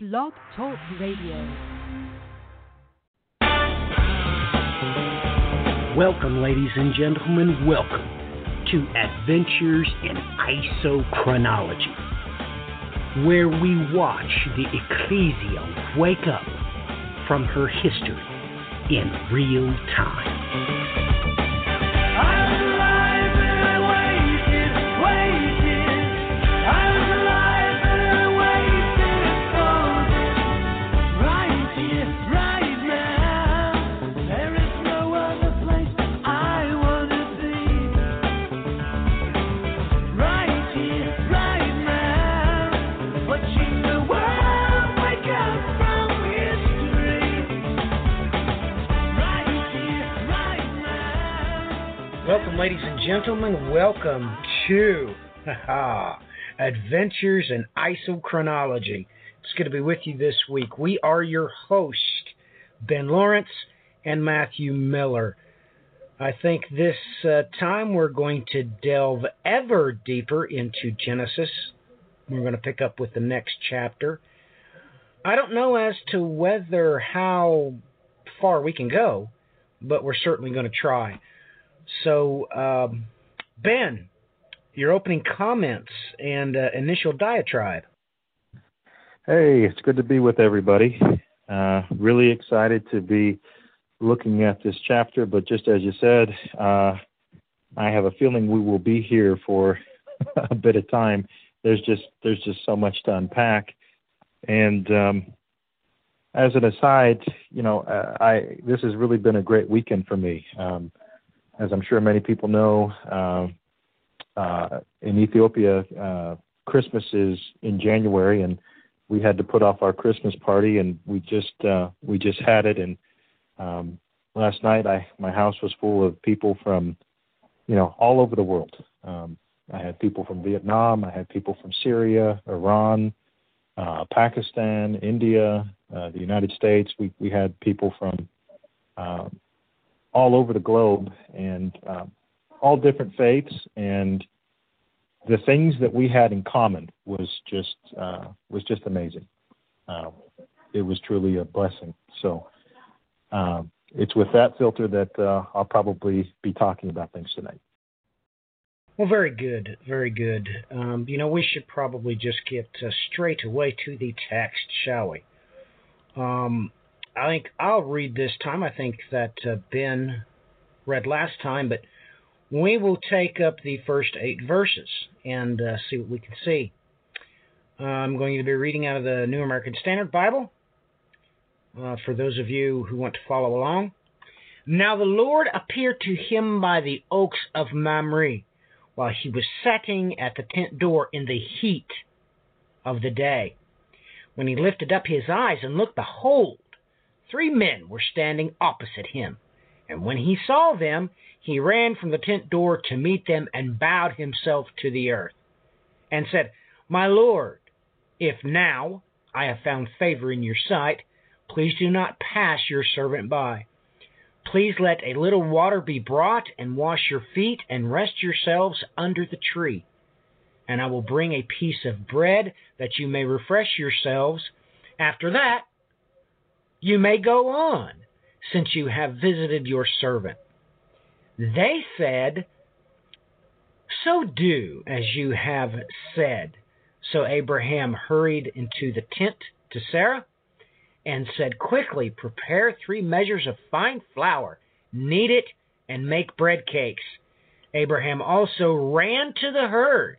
Blog Talk Radio. Welcome, ladies and gentlemen. Welcome to Adventures in Isochronology, where we watch the ecclesia wake up from her history in real time. Welcome, ladies and gentlemen. Welcome to Adventures in Isochronology. It's good to be with you this week. We are your hosts, Ben Lawrence and Matthew Miller. I think this time we're going to delve ever deeper into Genesis. We're going to pick up with the next chapter. I don't know as to whether how far we can go, but we're certainly going to try. So, Ben, your opening comments and initial diatribe. Hey, it's good to be with everybody. Really excited to be looking at this chapter, but just as you said, I have a feeling we will be here for a bit of time. There's just so much to unpack. And as an aside, you know, this has really been a great weekend for me. As I'm sure many people know, in Ethiopia, Christmas is in January, and we had to put off our Christmas party, and we just had it. And last night, my house was full of people from, you know, all over the world. I had people from Vietnam, I had people from Syria, Iran, Pakistan, India, the United States. We had people from all over the globe, and all different faiths, and the things that we had in common was just amazing. It was truly a blessing. So it's with that filter that I'll probably be talking about things tonight. Well, very good, very good. You know, we should probably just get straight away to the text, shall we? I think I'll read this time. I think that Ben read last time, but we will take up the first 8 verses and see what we can see. I'm going to be reading out of the New American Standard Bible for those of you who want to follow along. Now the Lord appeared to him by the oaks of Mamre while he was sitting at the tent door in the heat of the day. When he lifted up his eyes and looked, behold, 3 men were standing opposite him, and when he saw them, he ran from the tent door to meet them and bowed himself to the earth, and said, My Lord, if now I have found favor in your sight, please do not pass your servant by. Please let a little water be brought, and wash your feet, and rest yourselves under the tree. And I will bring a piece of bread that you may refresh yourselves. After that, you may go on, since you have visited your servant. They said, So do as you have said. So Abraham hurried into the tent to Sarah and said, Quickly, prepare 3 measures of fine flour, knead it, and make bread cakes. Abraham also ran to the herd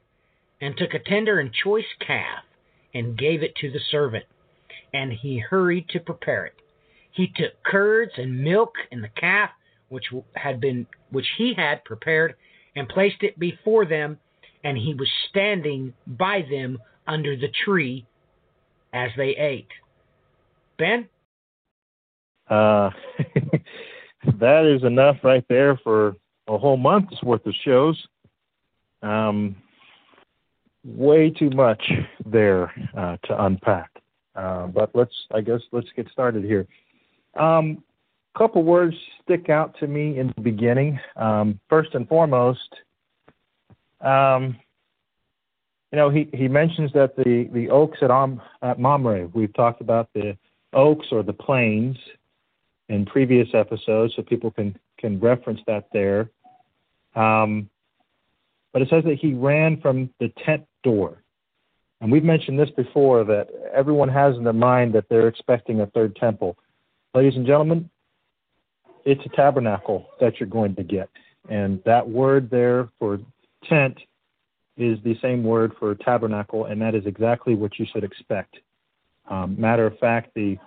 and took a tender and choice calf and gave it to the servant. And he hurried to prepare it. He took curds and milk and the calf which he had prepared, and placed it before them, and he was standing by them under the tree as they ate. Ben? That is enough right there for a whole month's worth of shows. Way too much there to unpack. But let's get started here. A couple words stick out to me in the beginning. First and foremost, You know, he mentions that the oaks at Mamre, we've talked about the oaks or the plains in previous episodes, so people can reference that there. But it says that he ran from the tent door. And we've mentioned this before, that everyone has in their mind that they're expecting a third temple. Ladies and gentlemen, it's a tabernacle that you're going to get. And that word there for tent is the same word for tabernacle, and that is exactly what you should expect. Matter of fact, the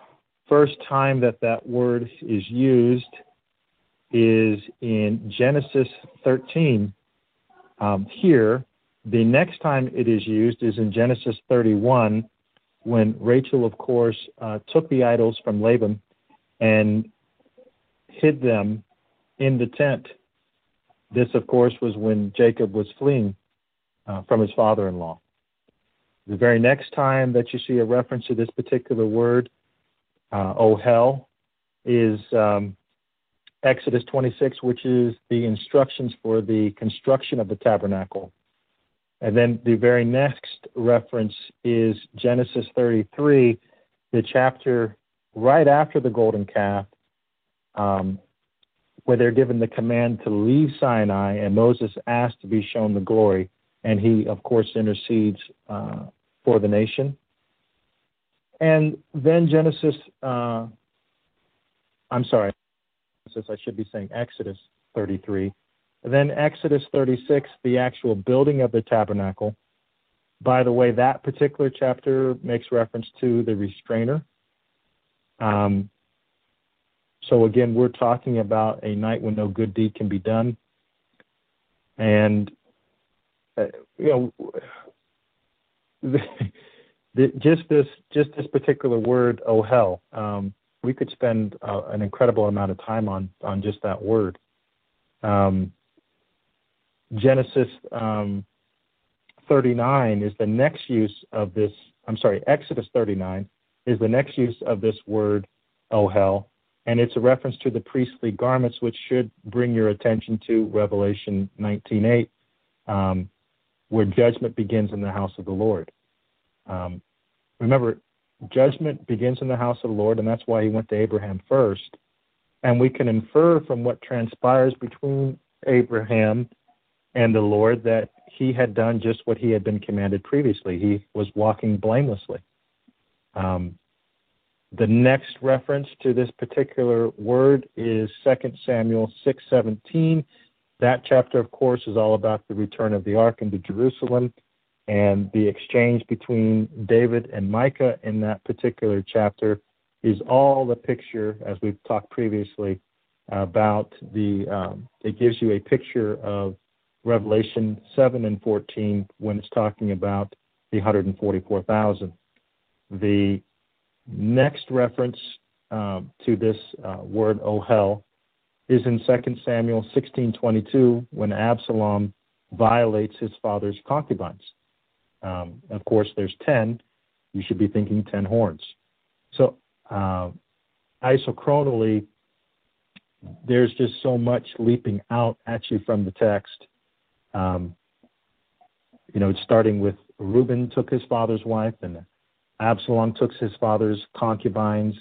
first time that word is used is in Genesis 13 here. The next time it is used is in Genesis 31, when Rachel, of course, took the idols from Laban and hid them in the tent. This, of course, was when Jacob was fleeing from his father-in-law. The very next time that you see a reference to this particular word, ohel, is Exodus 26, which is the instructions for the construction of the tabernacle. And then the very next reference is Genesis 33, the chapter right after the golden calf, where they're given the command to leave Sinai, and Moses asked to be shown the glory. And he, of course, intercedes for the nation. And then Exodus 33. Then Exodus 36, the actual building of the tabernacle. By the way, that particular chapter makes reference to the restrainer. So again, we're talking about a night when no good deed can be done. And, just this particular word, ohel, we could spend an incredible amount of time on just that word. Genesis 39 is the next use of this. I'm sorry, Exodus 39 is the next use of this word, ohel, and it's a reference to the priestly garments, which should bring your attention to Revelation 19:8, where judgment begins in the house of the Lord. Remember, judgment begins in the house of the Lord, and that's why he went to Abraham first. And we can infer from what transpires between Abraham and the Lord that he had done just what he had been commanded previously. He was walking blamelessly. The next reference to this particular word is 2 Samuel 6:17. That chapter, of course, is all about the return of the ark into Jerusalem and the exchange between David and Micah in that particular chapter is all the picture, as we've talked previously, about it gives you a picture of Revelation 7 and 14 when it's talking about the 144,000. The next reference to this word, ohel, is in 2 Samuel 16:22, when Absalom violates his father's concubines. Of course, there's 10. You should be thinking 10 horns. So isochronally, there's just so much leaping out at you from the text. Starting with Reuben took his father's wife, and Absalom took his father's concubines.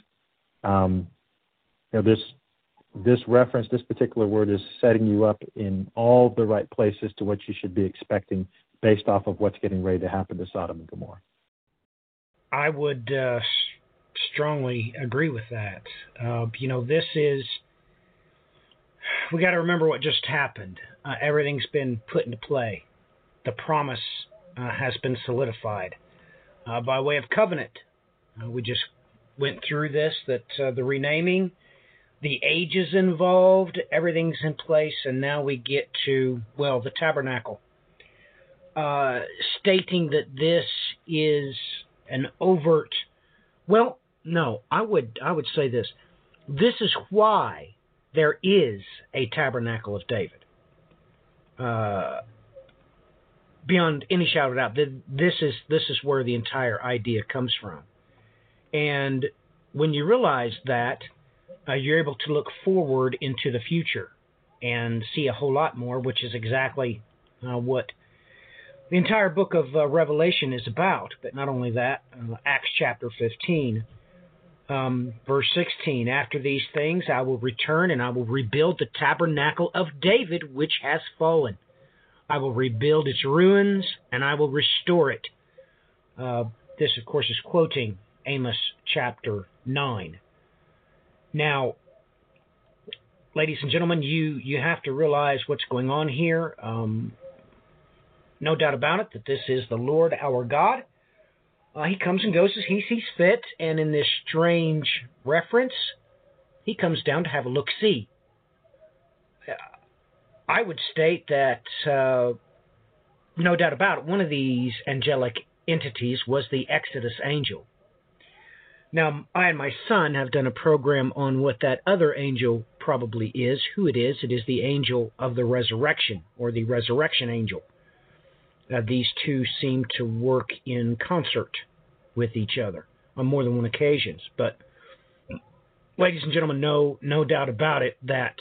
This reference, this particular word, is setting you up in all the right places to what you should be expecting based off of what's getting ready to happen to Sodom and Gomorrah. I would strongly agree with that. We got to remember what just happened. Everything's been put into play. The promise has been solidified by way of covenant. We just went through this, that the renaming, the ages involved, everything's in place, and now we get to, the tabernacle, stating that this is an overt. Well, no, I would say this. This is why there is a tabernacle of David. Beyond any shadow of doubt, this is where the entire idea comes from. And when you realize that, you're able to look forward into the future and see a whole lot more, which is exactly what the entire book of Revelation is about. But not only that, Acts chapter 15, verse 16, after these things I will return and I will rebuild the tabernacle of David, which has fallen. I will rebuild its ruins and I will restore it. This, of course, is quoting Amos chapter 9. Now, ladies and gentlemen, you have to realize what's going on here. No doubt about it that this is the Lord our God. He comes and goes as he sees fit, and in this strange reference, he comes down to have a look-see. I would state that, no doubt about it, one of these angelic entities was the Exodus angel. Now, I and my son have done a program on what that other angel probably is, who it is. It is the angel of the resurrection, or the resurrection angel. These two seem to work in concert with each other on more than one occasion. But, ladies and gentlemen, no doubt about it that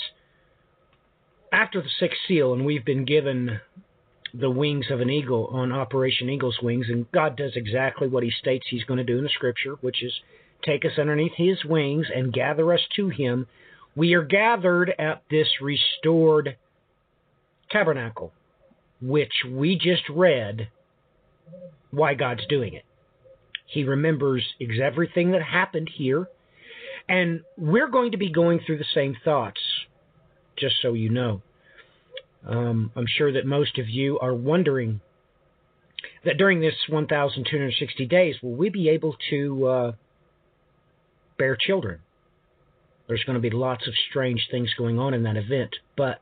after the sixth seal, and we've been given the wings of an eagle on Operation Eagle's Wings, and God does exactly what he states he's going to do in the Scripture, which is take us underneath his wings and gather us to him. We are gathered at this restored tabernacle, which we just read why God's doing it. He remembers everything that happened here, and we're going to be going through the same thoughts, just so you know. I'm sure that most of you are wondering that during this 1,260 days, will we be able to bear children? There's going to be lots of strange things going on in that event, but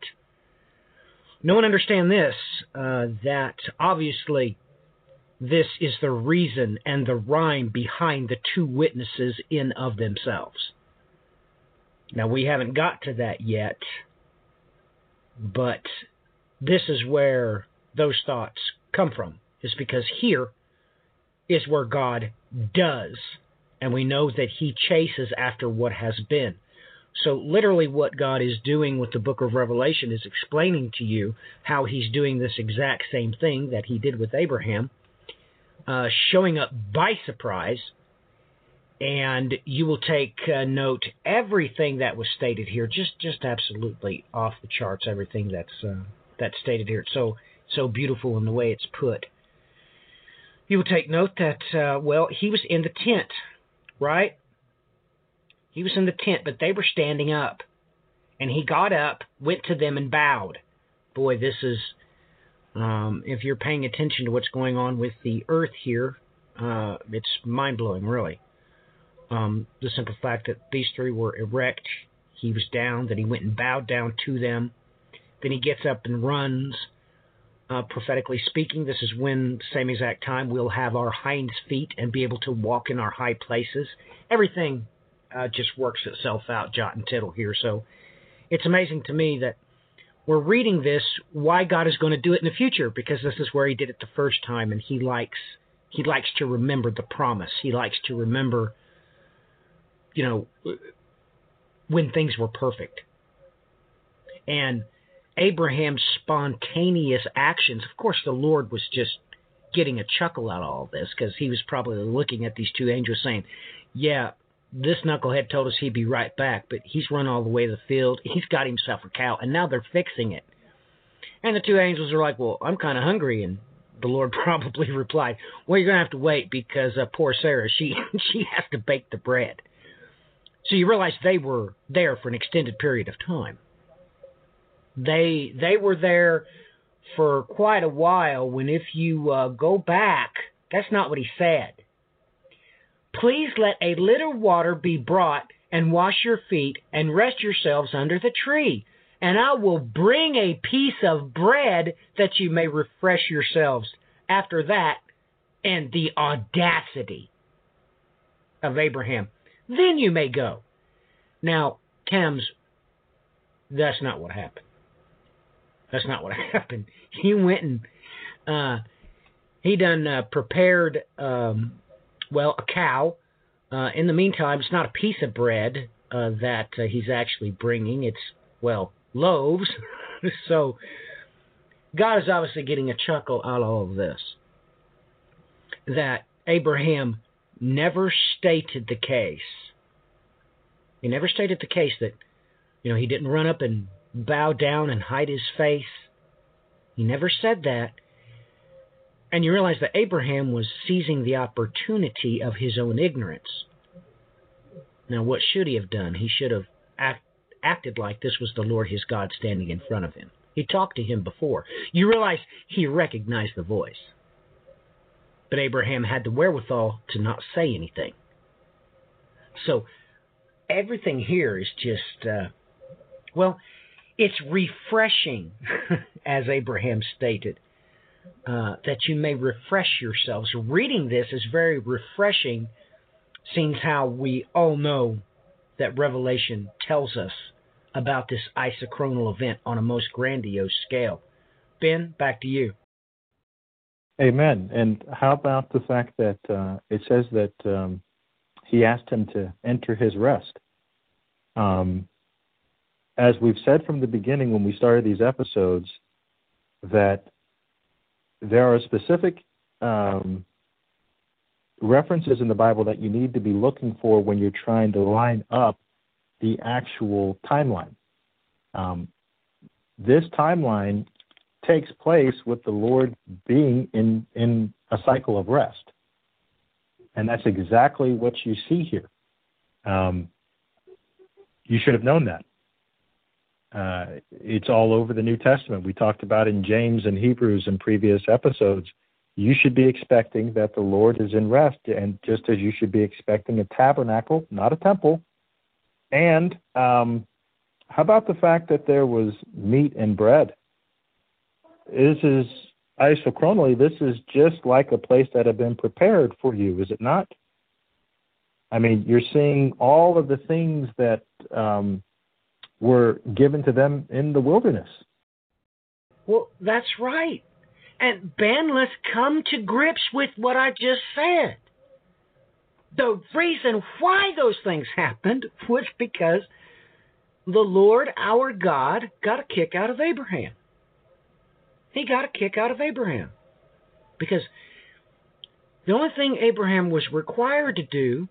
no one understands this, that obviously this is the reason and the rhyme behind the two witnesses in of themselves. Now, we haven't got to that yet, but this is where those thoughts come from. It's because here is where God does, and we know that he chases after what has been. So literally what God is doing with the book of Revelation is explaining to you how he's doing this exact same thing that he did with Abraham, showing up by surprise. And you will take note everything that was stated here, just absolutely off the charts, everything that's stated here. It's so beautiful in the way it's put. You will take note that, he was in the tent, right? He was in the tent, but they were standing up. And he got up, went to them, and bowed. Boy, this is, if you're paying attention to what's going on with the earth here, it's mind-blowing, really. The simple fact that these three were erect, he was down, then he went and bowed down to them, then he gets up and runs. Prophetically speaking, this is when, same exact time, we'll have our hind feet and be able to walk in our high places. Everything just works itself out, jot and tittle here. So it's amazing to me that we're reading this, why God is going to do it in the future, because this is where he did it the first time, and he likes to remember the promise. He likes to remember, you know, when things were perfect. And Abraham's spontaneous actions, of course, the Lord was just getting a chuckle out of all this, because he was probably looking at these two angels saying, yeah, this knucklehead told us he'd be right back, but he's run all the way to the field. He's got himself a cow, and now they're fixing it. And the two angels are like, well, I'm kind of hungry, and the Lord probably replied, well, you're going to have to wait, because poor Sarah, she has to bake the bread. So you realize they were there for an extended period of time. They were there for quite a while, when if you go back, that's not what he said. Please let a little water be brought and wash your feet and rest yourselves under the tree, and I will bring a piece of bread that you may refresh yourselves. After that, and the audacity of Abraham, then you may go. Now, Thames, that's not what happened. That's not what happened. He went and prepared, a cow. In the meantime, it's not a piece of bread that he's actually bringing. It's, loaves. So God is obviously getting a chuckle out of all of this. That Abraham never stated the case. He never stated the case that, you know, he didn't run up and bow down and hide his face. He never said that. And you realize that Abraham was seizing the opportunity of his own ignorance. Now, what should he have done? He should have acted like this was the Lord his God standing in front of him. He talked to him before. You realize he recognized the voice. But Abraham had the wherewithal to not say anything. So everything here is just, well, it's refreshing, as Abraham stated, that you may refresh yourselves. Reading this is very refreshing, seeing how we all know that Revelation tells us about this isochronal event on a most grandiose scale. Ben, back to you. Amen. And how about the fact that it says that he asked him to enter his rest? As we've said from the beginning when we started these episodes, that there are specific references in the Bible that you need to be looking for when you're trying to line up the actual timeline. This timeline takes place with the Lord being in a cycle of rest. And that's exactly what you see here. You should have known that. It's all over the New Testament. We talked about in James and Hebrews in previous episodes. You should be expecting that the Lord is in rest, and just as you should be expecting a tabernacle, not a temple. And how about the fact that there was meat and bread? This is isochronally. This is just like a place that had been prepared for you, is it not? I mean, you're seeing all of the things that were given to them in the wilderness. Well, that's right. And Ben, let's come to grips with what I just said. The reason why those things happened was because the Lord, our God, got a kick out of Abraham. He got a kick out of Abraham. Because the only thing Abraham was required to do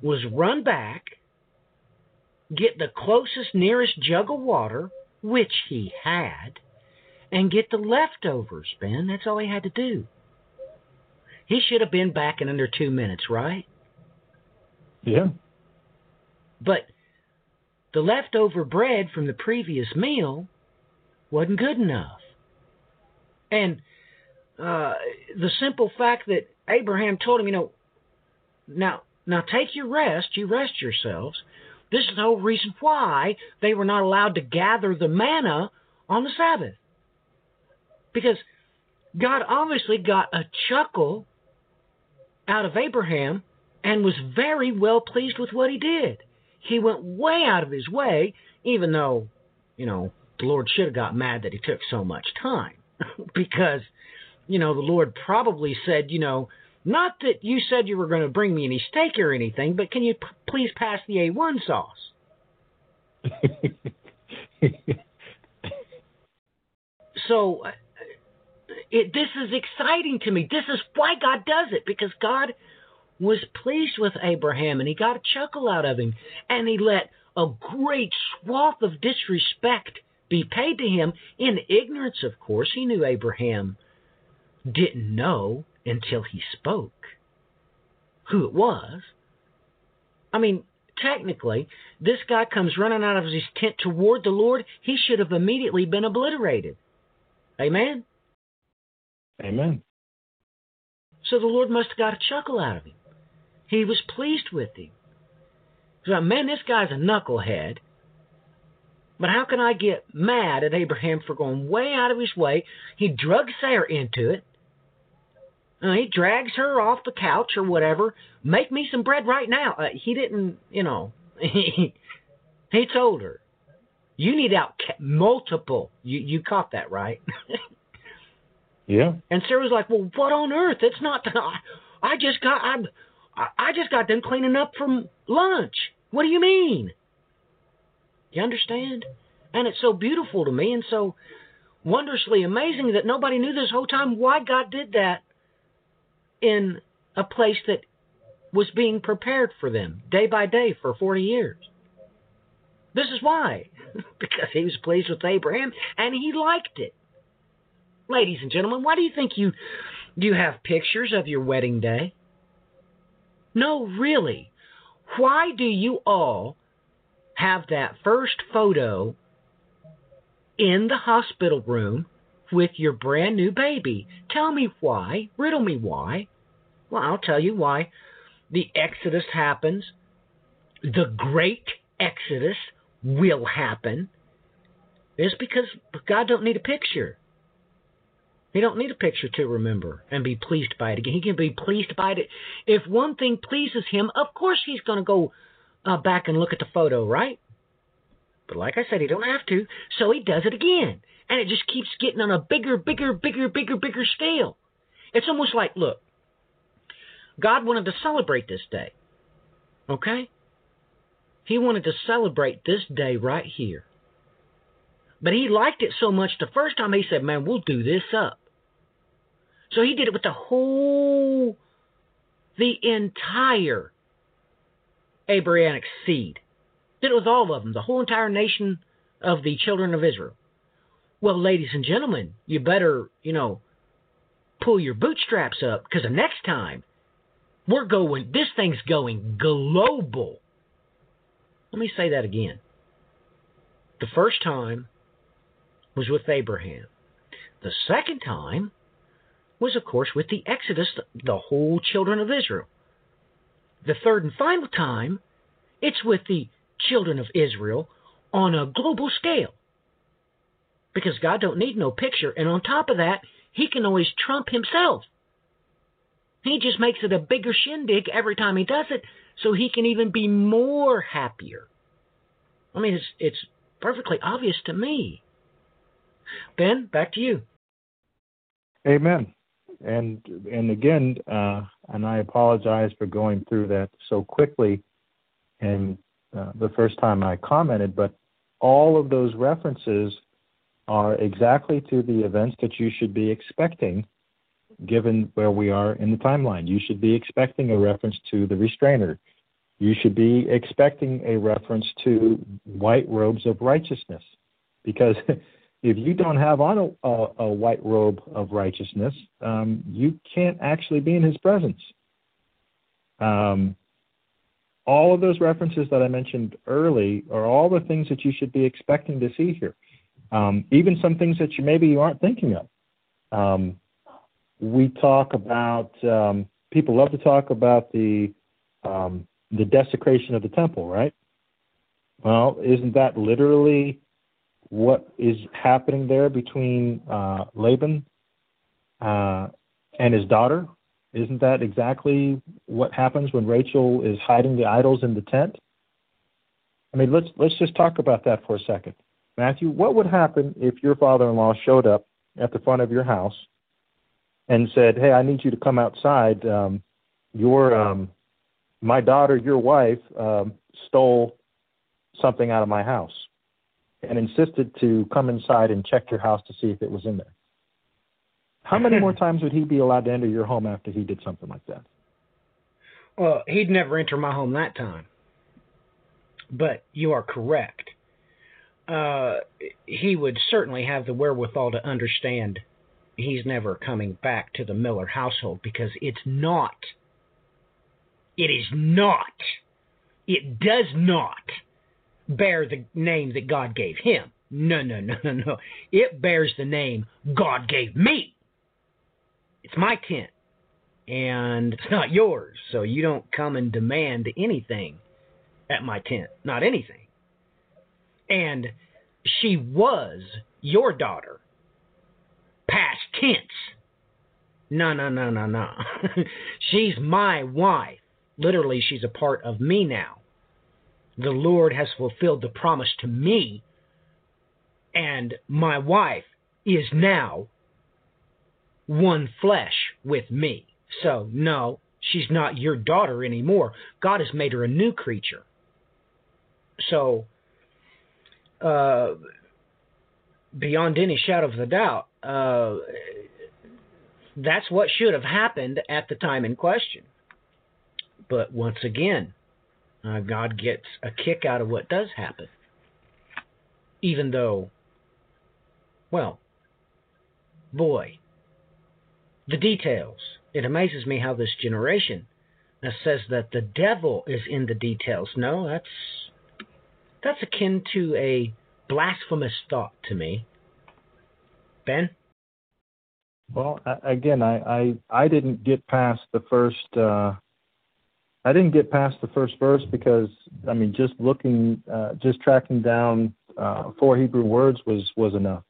was run back, get the closest, nearest jug of water, which he had, and get the leftovers, Ben. That's all he had to do. He should have been back in under 2 minutes, right? Yeah. But the leftover bread from the previous meal wasn't good enough. And the simple fact that Abraham told him, you know, now take your rest, you rest yourselves. This is the whole reason why they were not allowed to gather the manna on the Sabbath. Because God obviously got a chuckle out of Abraham and was very well pleased with what he did. He went way out of his way, even though, you know, the Lord should have got mad that he took so much time. Because, you know, the Lord probably said, you know, not that you said you were going to bring me any steak or anything, but can you please pass the A1 sauce? So, this is exciting to me. This is why God does it, because God was pleased with Abraham, and he got a chuckle out of him, and he let a great swath of disrespect be paid to him in ignorance, of course. He knew Abraham didn't know until he spoke who it was. I mean, technically, this guy comes running out of his tent toward the Lord. He should have immediately been obliterated. Amen? Amen. So the Lord must have got a chuckle out of him. He was pleased with him. He's like, man, this guy's a knucklehead. But how can I get mad at Abraham for going way out of his way? He drugged Sarah into it. He drags her off the couch or whatever. Make me some bread right now. He didn't, you know, he told her. You need out multiple. You caught that, right? Yeah. And Sarah's like, well, what on earth? It's not, I just got done cleaning up from lunch. What do you mean? You understand? And it's so beautiful to me. And so wondrously amazing that nobody knew this whole time why God did that in a place that was being prepared for them day by day for 40 years. This is why. Because he was pleased with Abraham and he liked it. Ladies and gentlemen, why do you think you have pictures of your wedding day? No, really. Why do you all have that first photo in the hospital room with your brand new baby? Tell me why. Riddle me why. Well, I'll tell you why. The Exodus happens. The great Exodus will happen. It's because God don't need a picture. He don't need a picture to remember and be pleased by it again. He can be pleased by it. If one thing pleases him, of course he's going to go back and look at the photo, right? But like I said, he don't have to, so he does it again. And it just keeps getting on a bigger scale. It's almost like, look, God wanted to celebrate this day, okay? He wanted to celebrate this day right here. But he liked it so much the first time he said, man, we'll do this up. So he did it with the entire Abrahamic seed. Did it with all of them, the whole entire nation of the children of Israel. Well, ladies and gentlemen, you better, pull your bootstraps up, because the next time this thing's going global. Let me say that again. The first time was with Abraham. The second time was, of course, with the Exodus, the whole children of Israel. The third and final time, it's with the children of Israel on a global scale. Because God don't need no picture, and on top of that, he can always trump himself. He just makes it a bigger shindig every time he does it, so he can even be more happier. I mean, it's perfectly obvious to me. Ben, back to you. Amen. And again, and I apologize for going through that so quickly. And the first time I commented, but all of those references are exactly to the events that you should be expecting. Given where we are in the timeline, you should be expecting a reference to the restrainer. You should be expecting a reference to white robes of righteousness, because if you don't have on a white robe of righteousness, you can't actually be in his presence. All of those references that I mentioned early are all the things that you should be expecting to see here, even some things that you aren't thinking of. We talk about, people love to talk about the desecration of the temple, right? Well, isn't that literally what is happening there between Laban and his daughter? Isn't that exactly what happens when Rachel is hiding the idols in the tent? I mean, let's just talk about that for a second. Matthew, what would happen if your father-in-law showed up at the front of your house and said, hey, I need you to come outside. My daughter, your wife, stole something out of my house and insisted to come inside and check your house to see if it was in there. How many more times would he be allowed to enter your home after he did something like that? Well, he'd never enter my home that time. But you are correct. He would certainly have the wherewithal to understand he's never coming back to the Miller household, because it does not bear the name that God gave him. No. It bears the name God gave me. It's my tent, and it's not yours, so you don't come and demand anything at my tent, not anything. And she was your daughter. Past tense. No. She's my wife. Literally, she's a part of me now. The Lord has fulfilled the promise to me, and my wife is now one flesh with me. So, no, she's not your daughter anymore. God has made her a new creature. So, beyond any shadow of a doubt, that's what should have happened at the time in question. But once again, God gets a kick out of what does happen. Even though, well, boy, the details. It amazes me how this generation says that the devil is in the details. No, that's akin to a blasphemous thought to me. Ben? Well, again, I didn't get past the first. I didn't get past the first verse because, I mean, just looking, just tracking down 4 Hebrew words was enough.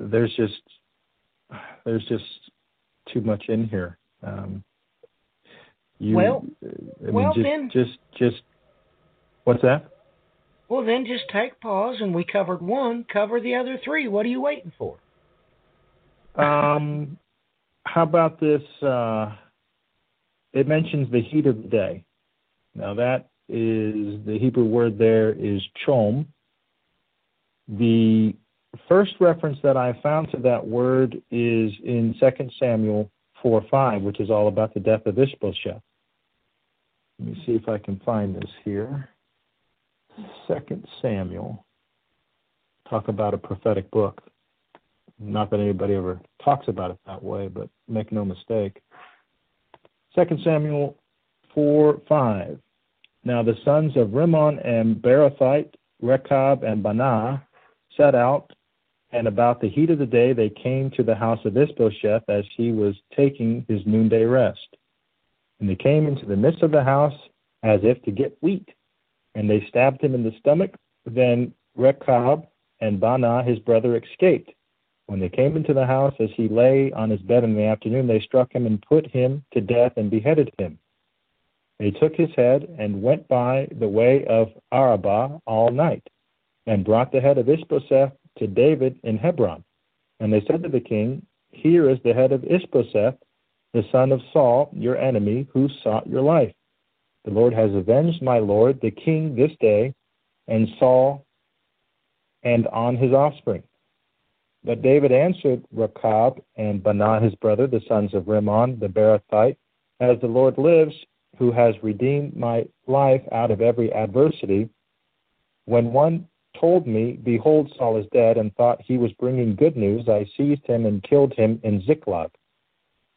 There's just too much in here. What's that? Well, then just take pause, and we covered one. Cover the other 3. What are you waiting for? How about this? It mentions the heat of the day. Now that is, the Hebrew word there is chom. The first reference that I found to that word is in 2 Samuel 4:5, which is all about the death of Ishbosheth. Let me see if I can find this here. 2 Samuel. Talk about a prophetic book. Not that anybody ever talks about it that way, but make no mistake. 2 Samuel 4:5. Now the sons of Rimon and Berethite, Rechab and Bana, set out, and about the heat of the day they came to the house of Ishbosheth as he was taking his noonday rest. And they came into the midst of the house as if to get wheat, and they stabbed him in the stomach. Then Rechab and Bana, his brother, escaped. When they came into the house, as he lay on his bed in the afternoon, they struck him and put him to death and beheaded him. They took his head and went by the way of Arabah all night, and brought the head of Ishbosheth to David in Hebron. And they said to the king, "Here is the head of Ishbosheth, the son of Saul, your enemy, who sought your life. The Lord has avenged my lord, the king, this day, and Saul, and on his offspring." But David answered Rechab and Bana, his brother, the sons of Rimmon, the Berethite, "As the Lord lives, who has redeemed my life out of every adversity, when one told me, 'Behold, Saul is dead,' and thought he was bringing good news, I seized him and killed him in Ziklag,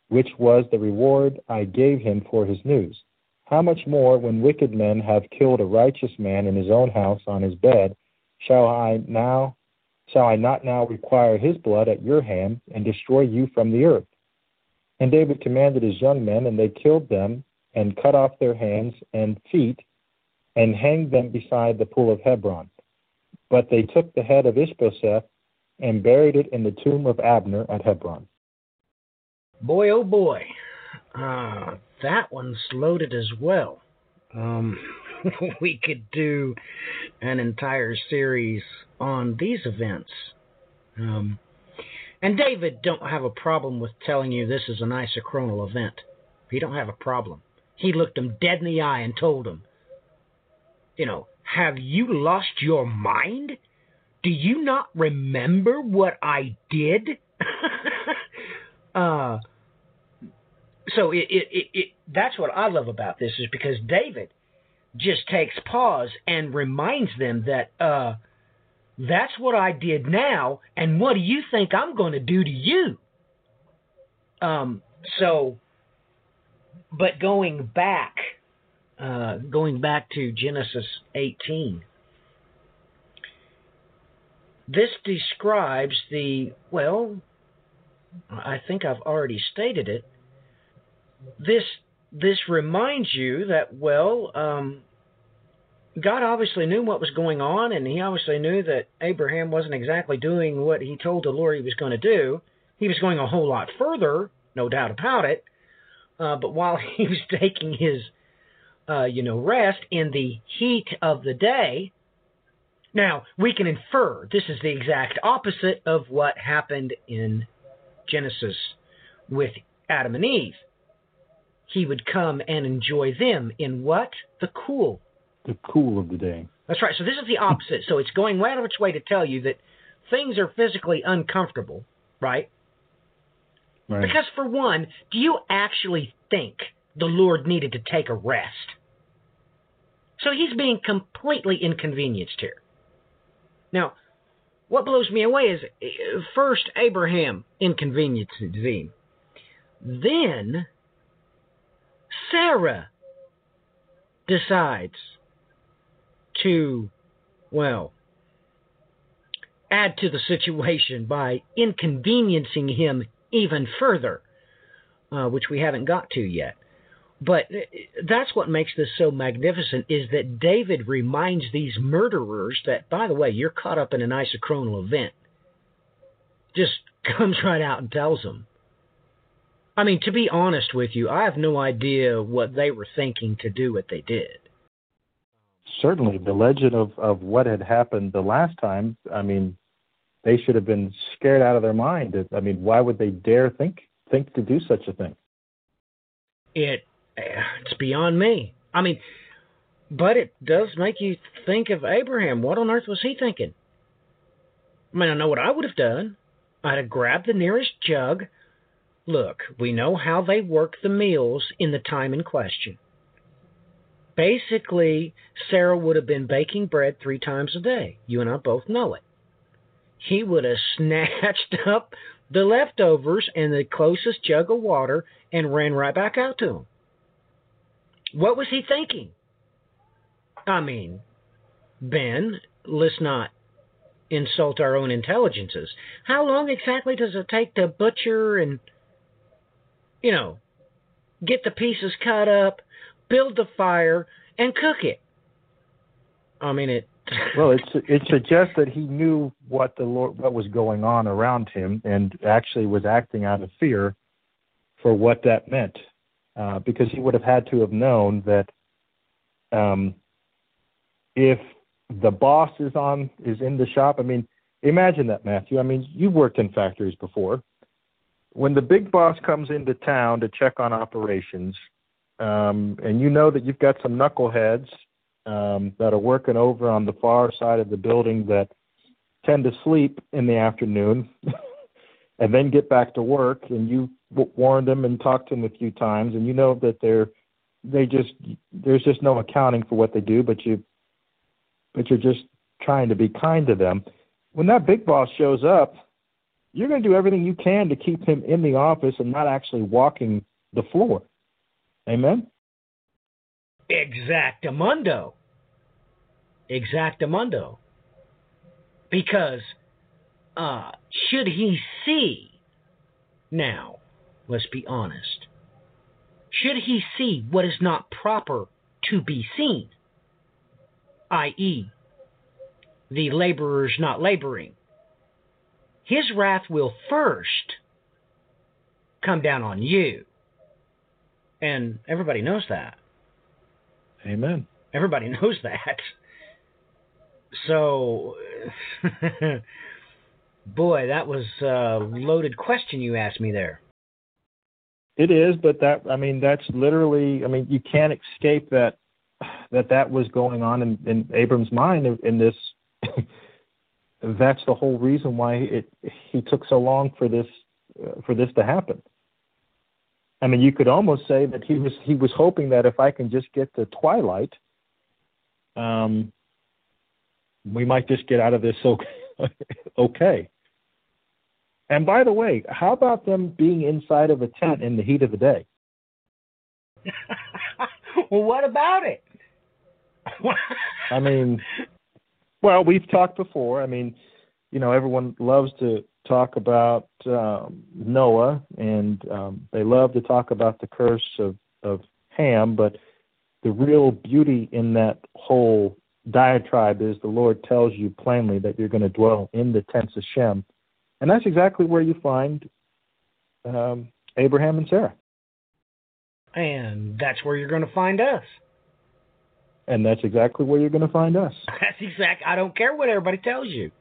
which was the reward I gave him for his news. How much more, when wicked men have killed a righteous man in his own house on his bed, shall I not now require his blood at your hand and destroy you from the earth?" And David commanded his young men, and they killed them and cut off their hands and feet and hanged them beside the pool of Hebron. But they took the head of Ishbosheth and buried it in the tomb of Abner at Hebron. Boy, oh boy. That one's loaded as well. We could do an entire series on these events. And David don't have a problem with telling you this is an isochronal event. He don't have a problem. He looked him dead in the eye and told him, "Have you lost your mind? Do you not remember what I did?" So that's what I love about this, is because David just takes pause and reminds them that that's what I did now, and what do you think I'm going to do to you? But going back to Genesis 18, this describes I think I've already stated it. This reminds you that, God obviously knew what was going on, and he obviously knew that Abraham wasn't exactly doing what he told the Lord he was going to do. He was going a whole lot further, no doubt about it. But while he was taking his, rest in the heat of the day, now we can infer this is the exact opposite of what happened in Genesis with Adam and Eve. He would come and enjoy them in what? The cool of the day. That's right. So this is the opposite. So it's going right out of its way to tell you that things are physically uncomfortable, right? Right. Because for one, do you actually think the Lord needed to take a rest? So he's being completely inconvenienced here. Now, what blows me away is, first, Abraham inconvenienced him. Then, Sarah decides to, well, add to the situation by inconveniencing him even further, which we haven't got to yet. But that's what makes this so magnificent, is that David reminds these murderers that, by the way, you're caught up in an isochronal event. Just comes right out and tells them. I mean, to be honest with you, I have no idea what they were thinking to do what they did. Certainly, the legend of what had happened the last time, I mean, they should have been scared out of their mind. I mean, why would they dare think to do such a thing? It's beyond me. I mean, but it does make you think of Abraham. What on earth was he thinking? I mean, I know what I would have done. I'd have grabbed the nearest jug. Look, we know how they work the meals in the time in question. Basically, Sarah would have been baking bread 3 times a day. You and I both know it. He would have snatched up the leftovers and the closest jug of water and ran right back out to him. What was he thinking? I mean, Ben, let's not insult our own intelligences. How long exactly does it take to butcher and, you know, get the pieces cut up, build the fire, and cook it? I mean, it... Well, it suggests that he knew what was going on around him and actually was acting out of fear for what that meant. Because he would have had to have known that if the boss is in the shop, I mean, imagine that, Matthew. I mean, you've worked in factories before. When the big boss comes into town to check on operations, and you know that you've got some knuckleheads that are working over on the far side of the building that tend to sleep in the afternoon and then get back to work, and you warned them and talked to them a few times, and you know that there's just no accounting for what they do, but you're just trying to be kind to them. When that big boss shows up, you're going to do everything you can to keep him in the office and not actually walking the floor. Amen? Exactamundo. Exactamundo. Because should he see now, let's be honest. Should he see what is not proper to be seen, i.e., the laborers not laboring, his wrath will first come down on you. And everybody knows that. Amen. Everybody knows that. So, boy, that was a loaded question you asked me there. It is, but that's literally, I mean, you can't escape that was going on in Abram's mind in this. That's the whole reason why he took so long for this to happen. I mean, you could almost say that he was hoping that if I can just get to twilight, we might just get out of this okay. And by the way, how about them being inside of a tent in the heat of the day? Well, what about it? I mean, well, we've talked before. I mean, you know, everyone loves to talk about Noah, and they love to talk about the curse of Ham, but the real beauty in that whole diatribe is the Lord tells you plainly that you're going to dwell in the tents of Shem. And that's exactly where you find Abraham and Sarah. And that's where you're going to find us. And that's exactly where you're going to find us. That's exact. I don't care what everybody tells you.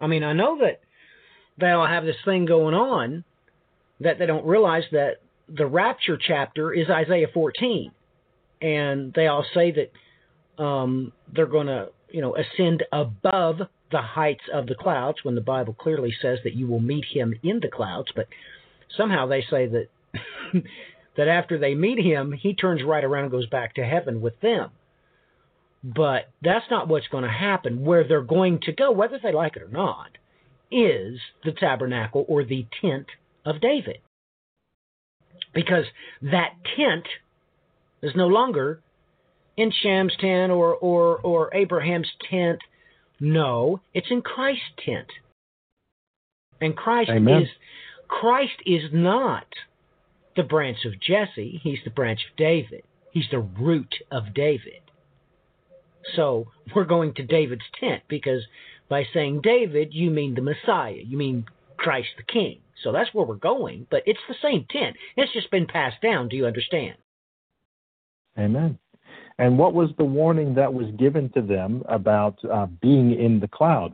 I mean, I know that they all have this thing going on that they don't realize that the rapture chapter is Isaiah 14. And they all say that they're going to, ascend above the heights of the clouds, when the Bible clearly says that you will meet him in the clouds. But somehow they say that that after they meet him, he turns right around and goes back to heaven with them. But that's not what's going to happen. Where they're going to go, whether they like it or not, is the tabernacle or the tent of David. Because that tent is no longer in Sham's tent or Abraham's tent. No, it's in Christ's tent. And Christ is not the branch of Jesse. He's the branch of David. He's the root of David. So we're going to David's tent, because by saying David, you mean the Messiah. You mean Christ the King. So that's where we're going, but it's the same tent. It's just been passed down. Do you understand? Amen. And what was the warning that was given to them about being in the cloud?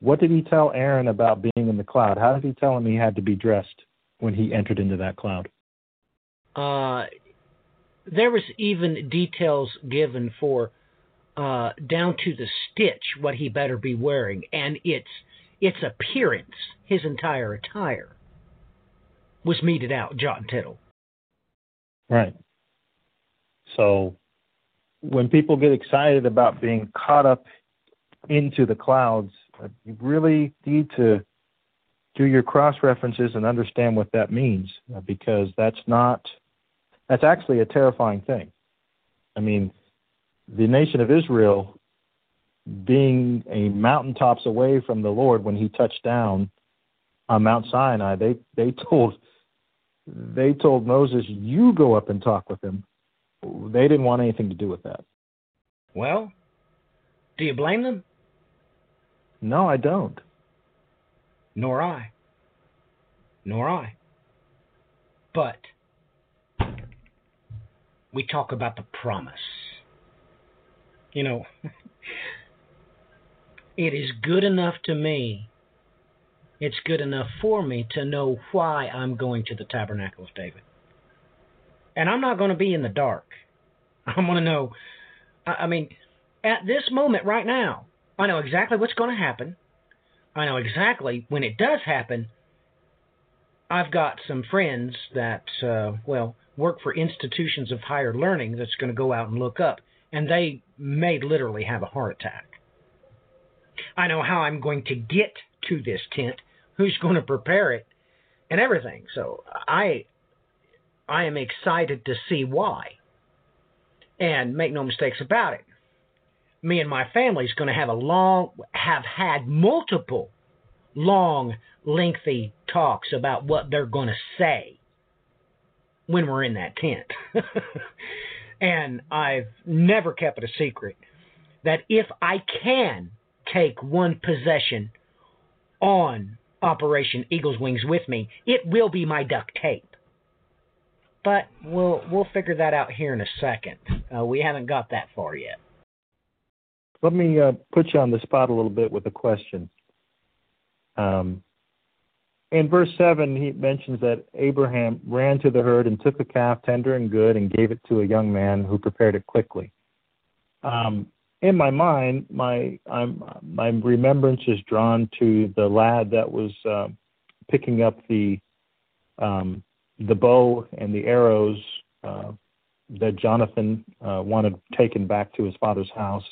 What did he tell Aaron about being in the cloud? How did he tell him he had to be dressed when he entered into that cloud? There was even details given for down to the stitch what he better be wearing, and its appearance, his entire attire, was meted out, jot and tittle. Right. So when people get excited about being caught up into the clouds, you really need to do your cross-references and understand what that means, because that's actually a terrifying thing. I mean, the nation of Israel being a mountaintops away from the Lord when he touched down on Mount Sinai, they told Moses, you go up and talk with him. They didn't want anything to do with that. Well, do you blame them? No, I don't. Nor I. But we talk about the promise. It is good enough to me. It's good enough for me to know why I'm going to the tabernacle of David. And I'm not going to be in the dark. I'm going to know. I mean, at this moment right now, I know exactly what's going to happen. I know exactly when it does happen. I've got some friends that, work for institutions of higher learning that's going to go out and look up, and they may literally have a heart attack. I know how I'm going to get to this tent, who's going to prepare it, and everything. So I am excited to see why. And make no mistakes about it, me and my family is going to have had multiple long, lengthy talks about what they're going to say when we're in that tent. And I've never kept it a secret that if I can take one possession on Operation Eagle's Wings with me, it will be my duct tape. But we'll figure that out here in a second. We haven't got that far yet. Let me put you on the spot a little bit with a question. In verse 7, he mentions that Abraham ran to the herd and took a calf, tender and good, and gave it to a young man who prepared it quickly. In my mind, my remembrance is drawn to the lad that was picking up the bow and the arrows that Jonathan wanted taken back to his father's house.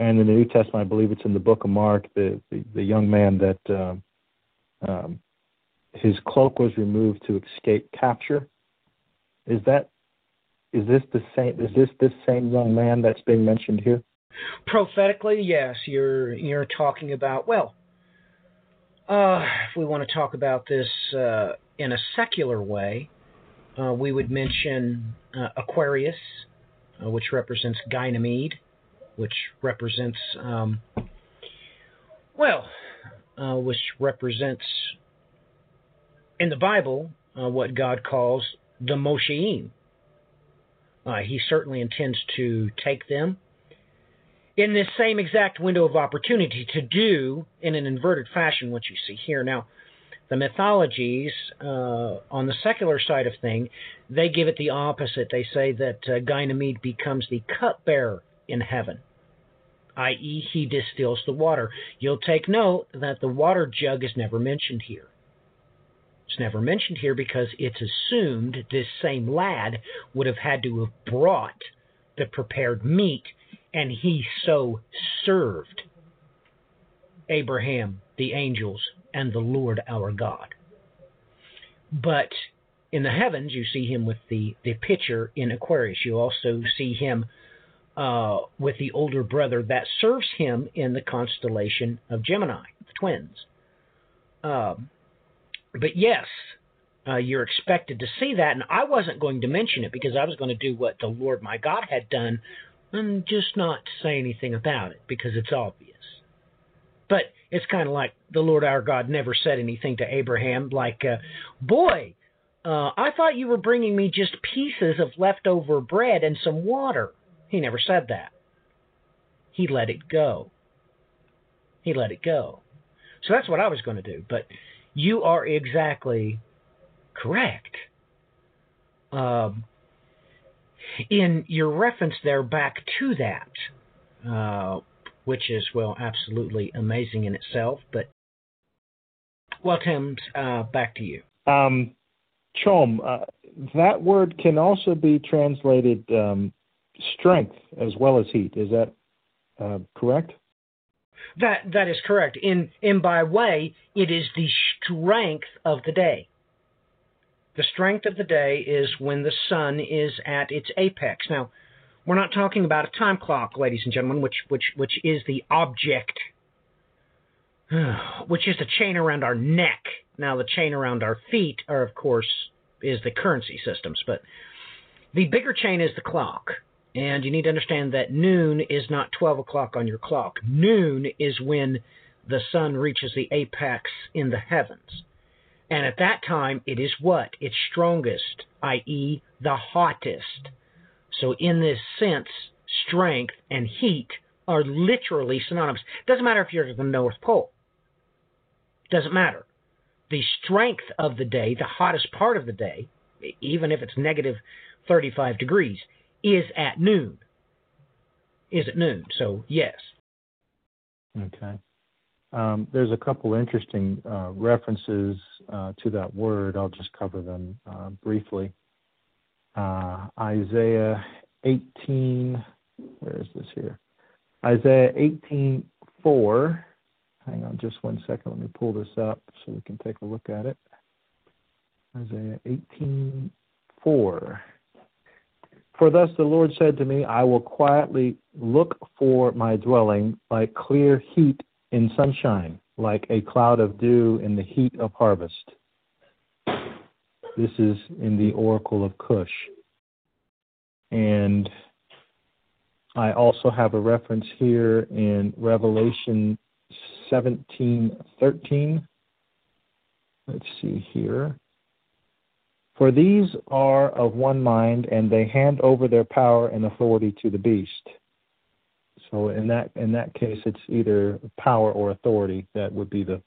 And in the New Testament, I believe it's in the book of Mark, the young man that his cloak was removed to escape capture. Is this the same young man that's being mentioned here? Prophetically, yes. You're talking about, if we want to talk about this in a secular way, we would mention Aquarius, which represents Ganymede, which represents, in the Bible, what God calls the Mosheim. He certainly intends to take them in this same exact window of opportunity to do, in an inverted fashion, what you see here. Now, the mythologies, on the secular side of thing, they give it the opposite. They say that Ganymede becomes the cupbearer in heaven, i.e. he distills the water. You'll take note that the water jug is never mentioned here. It's never mentioned here because it's assumed this same lad would have had to have brought the prepared meat, and he so served Abraham, the angels, and the Lord our God. But in the heavens, you see him with the pitcher in Aquarius. You also see him with the older brother that serves him in the constellation of Gemini, the twins. But yes, you're expected to see that, and I wasn't going to mention it because I was going to do what the Lord my God had done and just not say anything about it because it's obvious. But it's kind of like the Lord our God never said anything to Abraham, like, boy, I thought you were bringing me just pieces of leftover bread and some water. He never said that. He let it go. So that's what I was going to do, but you are exactly correct. In your reference there back to that, which is, well, absolutely amazing in itself. But, well, Tim, back to you. Chom, that word can also be translated strength as well as heat. Is that correct? That is correct. In by way, it is the strength of the day. The strength of the day is when the sun is at its apex. Now, we're not talking about a time clock, ladies and gentlemen, which is the object, which is the chain around our neck. Now, the chain around our feet, are, of course, is the currency systems, but the bigger chain is the clock. And you need to understand that noon is not 12 o'clock on your clock. Noon is when the sun reaches the apex in the heavens. And at that time, it is what? It's strongest, i.e. the hottest. So in this sense, strength and heat are literally synonymous. Doesn't matter if you're at the North Pole. Doesn't matter. The strength of the day, the hottest part of the day, even if it's negative 35 degrees, is at noon. So, yes. Okay. There's a couple interesting references to that word. I'll just cover them briefly. Isaiah 18, where is this here? Isaiah 18:4. Hang on just one second. Let me pull this up so we can take a look at it. Isaiah 18:4. For thus the Lord said to me, I will quietly look for my dwelling like clear heat in sunshine, like a cloud of dew in the heat of harvest. This is in the Oracle of Cush. And I also have a reference here in Revelation 17:13. Let's see here. For these are of one mind, and they hand over their power and authority to the beast. So in that case, it's either power or authority. That would be the,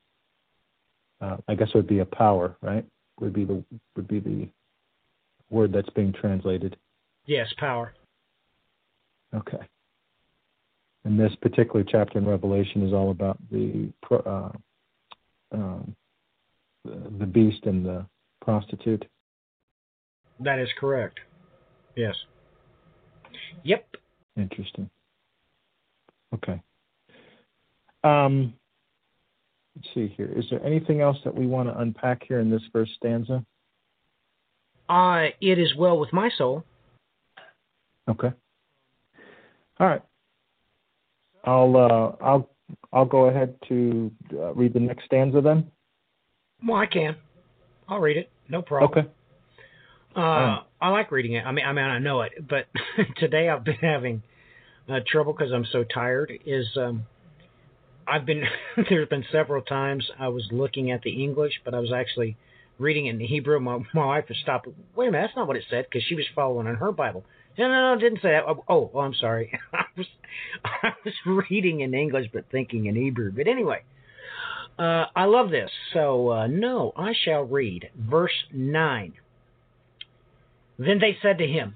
I guess, it would be a power, right? Would be the word that's being translated. Yes, power. Okay. And this particular chapter in Revelation is all about the beast and the prostitute. That is correct. Yes. Yep. Interesting. Okay. Let's see here. Is there anything else that we want to unpack here in this first stanza? It is well with my soul. Okay. All right. I'll go ahead to read the next stanza then. Well, I can. I'll read it. No problem. Okay. I like reading it. I mean, I know it, but today I've been having trouble because I'm so tired. There's been several times I was looking at the English, but I was actually reading it in Hebrew. My wife has stopped. Wait a minute, that's not what it said, because she was following in her Bible. No, it didn't say that. Oh, well, I'm sorry. I was reading in English but thinking in Hebrew. But anyway, I love this. So, no, I shall read verse 9. Then they said to him,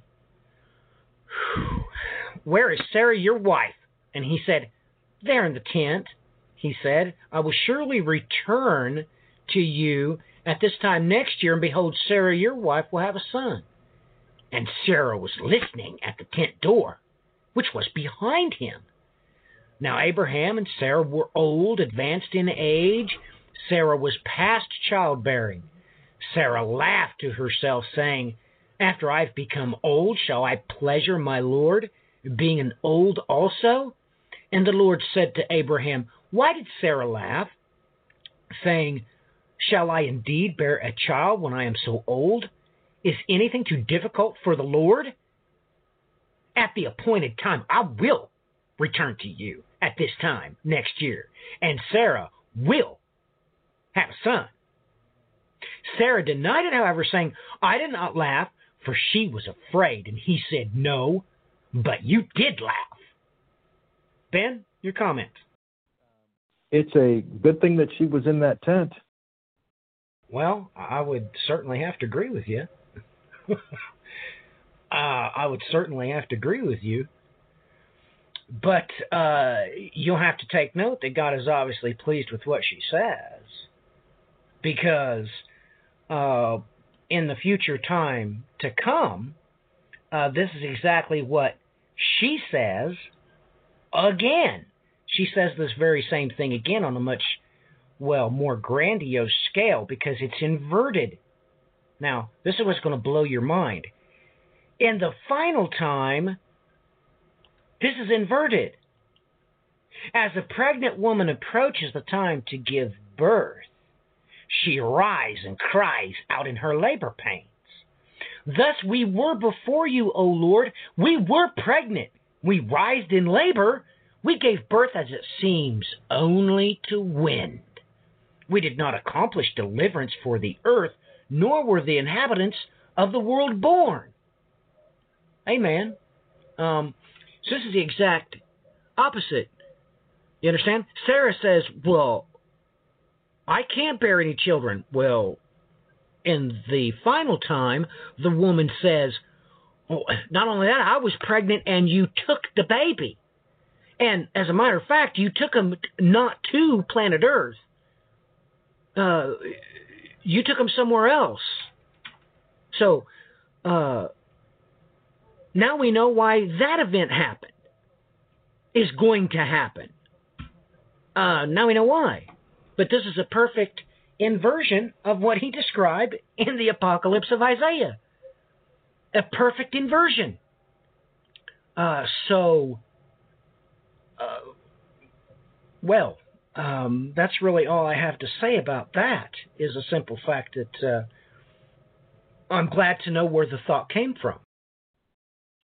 where is Sarah your wife? And he said, there in the tent. He said, I will surely return to you at this time next year, and behold, Sarah your wife will have a son. And Sarah was listening at the tent door, which was behind him. Now Abraham and Sarah were old, advanced in age. Sarah was past childbearing. Sarah laughed to herself, saying, after I've become old, shall I pleasure my Lord, being an old also? And the Lord said to Abraham, why did Sarah laugh, saying, shall I indeed bear a child when I am so old? Is anything too difficult for the Lord? At the appointed time, I will return to you at this time next year, and Sarah will have a son. Sarah denied it, however, saying, I did not laugh, for she was afraid. And he said, no, but you did laugh. Ben, your comment. It's a good thing that she was in that tent. Well, I would certainly have to agree with you. But you'll have to take note that God is obviously pleased with what she says. Because in the future time to come, this is exactly what she says again. She says this very same thing again on a much, more grandiose scale, because it's inverted. Now, this is what's going to blow your mind. In the final time, this is inverted. As a pregnant woman approaches the time to give birth, she writhes and cries out in her labor pains. Thus we were before you, O Lord. We were pregnant. We writhed in labor. We gave birth as it seems, only to wind. We did not accomplish deliverance for the earth, nor were the inhabitants of the world born. Amen. So this is the exact opposite. You understand? Sarah says, well, I can't bear any children. Well, in the final time, the woman says, well, not only that, I was pregnant and you took the baby. And as a matter of fact, you took him not to planet Earth. You took him somewhere else. So now we know why that event happened. Is going to happen. Now we know why. But this is a perfect inversion of what he described in the apocalypse of Isaiah. A perfect inversion. That's really all I have to say about that, is a simple fact that I'm glad to know where the thought came from.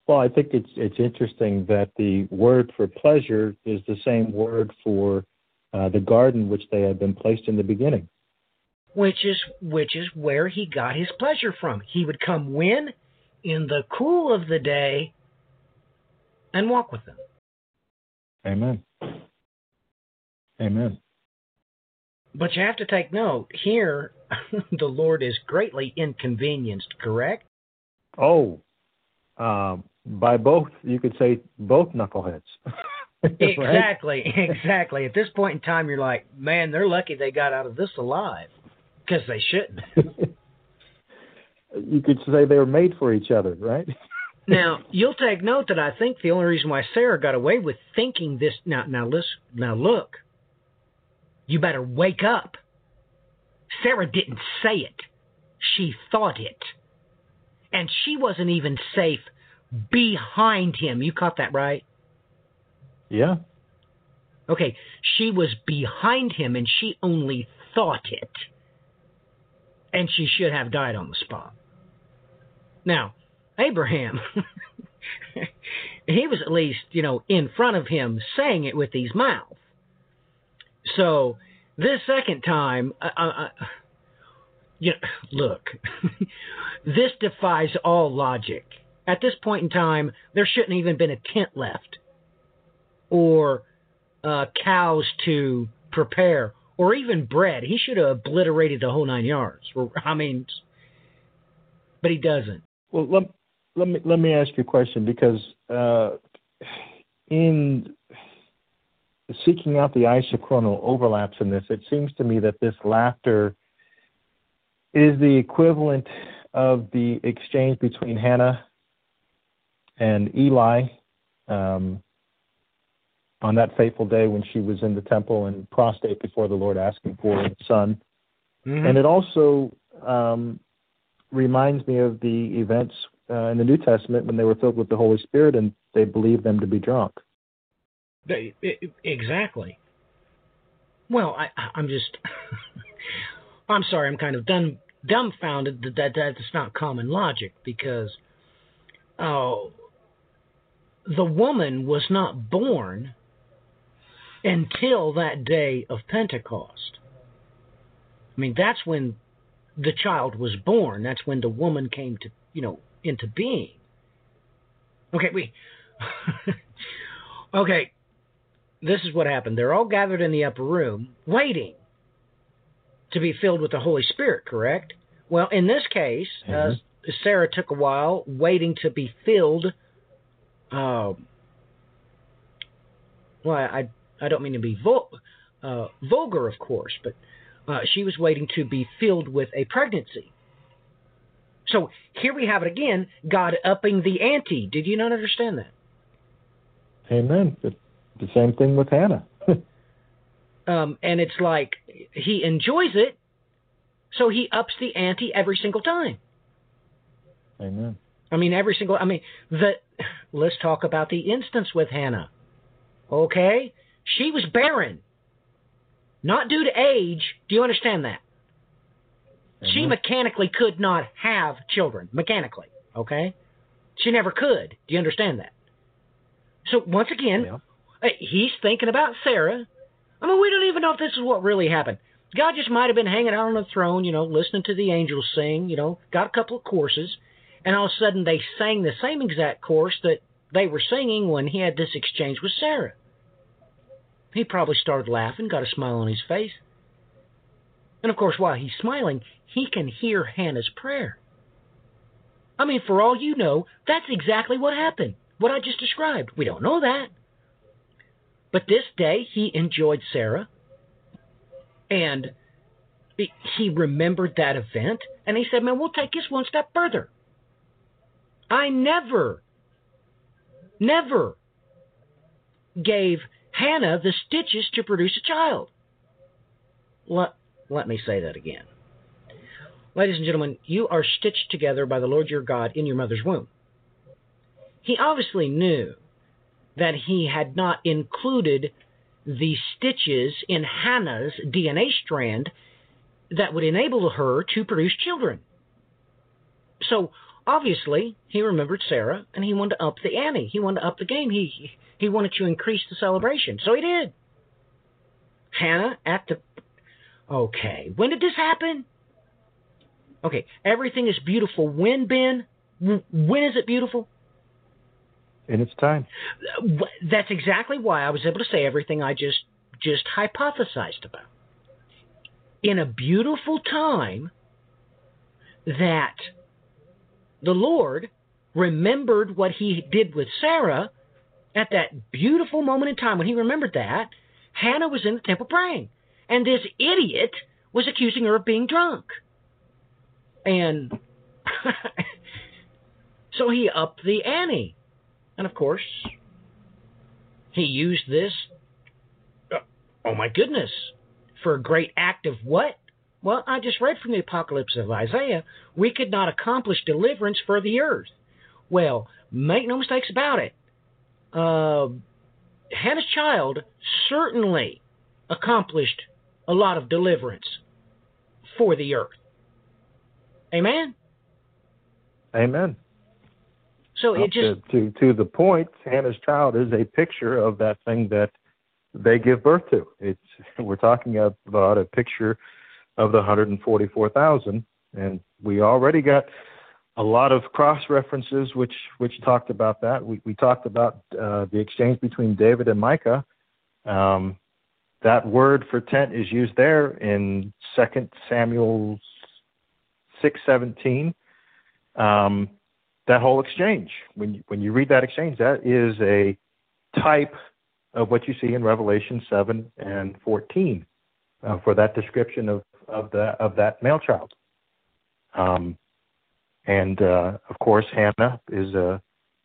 Well, I think it's interesting that the word for pleasure is the same word for the garden which they had been placed in the beginning. Which is where he got his pleasure from. He would come when? In the cool of the day and walk with them. Amen. Amen. But you have to take note, here the Lord is greatly inconvenienced, correct? Oh, by both, you could say both knuckleheads. Exactly, right? Exactly. At this point in time, you're like, man, they're lucky they got out of this alive, because they shouldn't. You could say they were made for each other, right? Now, you'll take note that I think the only reason why Sarah got away with thinking this, now look, you better wake up. Sarah didn't say it. She thought it. And she wasn't even safe behind him. You caught that, right? Yeah. Okay, she was behind him and she only thought it. And she should have died on the spot. Now, Abraham, he was at least, in front of him saying it with his mouth. So this second time, look, this defies all logic. At this point in time, there shouldn't even been a tent left, or cows to prepare, or even bread. He should have obliterated the whole 9 yards. But he doesn't. Well, let me ask you a question, because in seeking out the isochronal overlaps in this, it seems to me that this laughter is the equivalent of the exchange between Hannah and Eli on that fateful day when she was in the temple and prostrate before the Lord asking for a son. Mm-hmm. And it also reminds me of the events in the New Testament when they were filled with the Holy Spirit and they believed them to be drunk. Exactly. Well, I'm just... I'm sorry, I'm kind of dumbfounded that that's not common logic, because the woman was not born until that day of Pentecost. I mean, that's when the child was born. That's when the woman came to, into being. Okay, Okay, this is what happened. They're all gathered in the upper room, waiting to be filled with the Holy Spirit, correct? Well, in this case, Sarah took a while waiting to be filled. Well, I don't mean to be vulgar, of course, but she was waiting to be filled with a pregnancy. So here we have it again, God upping the ante. Did you not understand that? Amen. The same thing with Hannah. And it's like he enjoys it, so he ups the ante every single time. Amen. Let's talk about the instance with Hannah. Okay? She was barren. Not due to age. Do you understand that? Amen. She mechanically could not have children. Mechanically. Okay? She never could. Do you understand that? So, once again, he's thinking about Sarah. I mean, we don't even know if this is what really happened. God just might have been hanging out on the throne, listening to the angels sing, got a couple of courses, and all of a sudden they sang the same exact course that they were singing when he had this exchange with Sarah. He probably started laughing, got a smile on his face. And, of course, while he's smiling, he can hear Hannah's prayer. I mean, for all you know, that's exactly what happened, what I just described. We don't know that. But this day, he enjoyed Sarah, and he remembered that event, and he said, man, we'll take this one step further. I never gave Hannah the stitches to produce a child. Let me say that again. Ladies and gentlemen, you are stitched together by the Lord your God in your mother's womb. He obviously knew that he had not included the stitches in Hannah's DNA strand that would enable her to produce children. So, obviously, he remembered Sarah, and he wanted to up the ante. He wanted to up the game. He wanted to increase the celebration. So he did. Hannah at the... Okay, when did this happen? Okay, everything is beautiful. When, Ben? When is it beautiful? In its time. That's exactly why I was able to say everything I just hypothesized about. In a beautiful time that the Lord remembered what he did with Sarah at that beautiful moment in time. When he remembered that, Hannah was in the temple praying. And this idiot was accusing her of being drunk. And so he upped the ante. And, of course, he used this, oh my goodness, for a great act of what? Well, I just read from the Apocalypse of Isaiah, we could not accomplish deliverance for the earth. Well, make no mistakes about it. Hannah's child certainly accomplished a lot of deliverance for the earth. Amen? Amen. So it just to the point, Hannah's child is a picture of that thing that they give birth to. We're talking about a picture of the 144,000, and we already got a lot of cross references which talked about that. We talked about the exchange between David and Micah. That word for tent is used there in 2 Samuel 6:17. That whole exchange, when you read that exchange, that is a type of what you see in Revelation 7 and 14 for that description of that male child. Of course, Hannah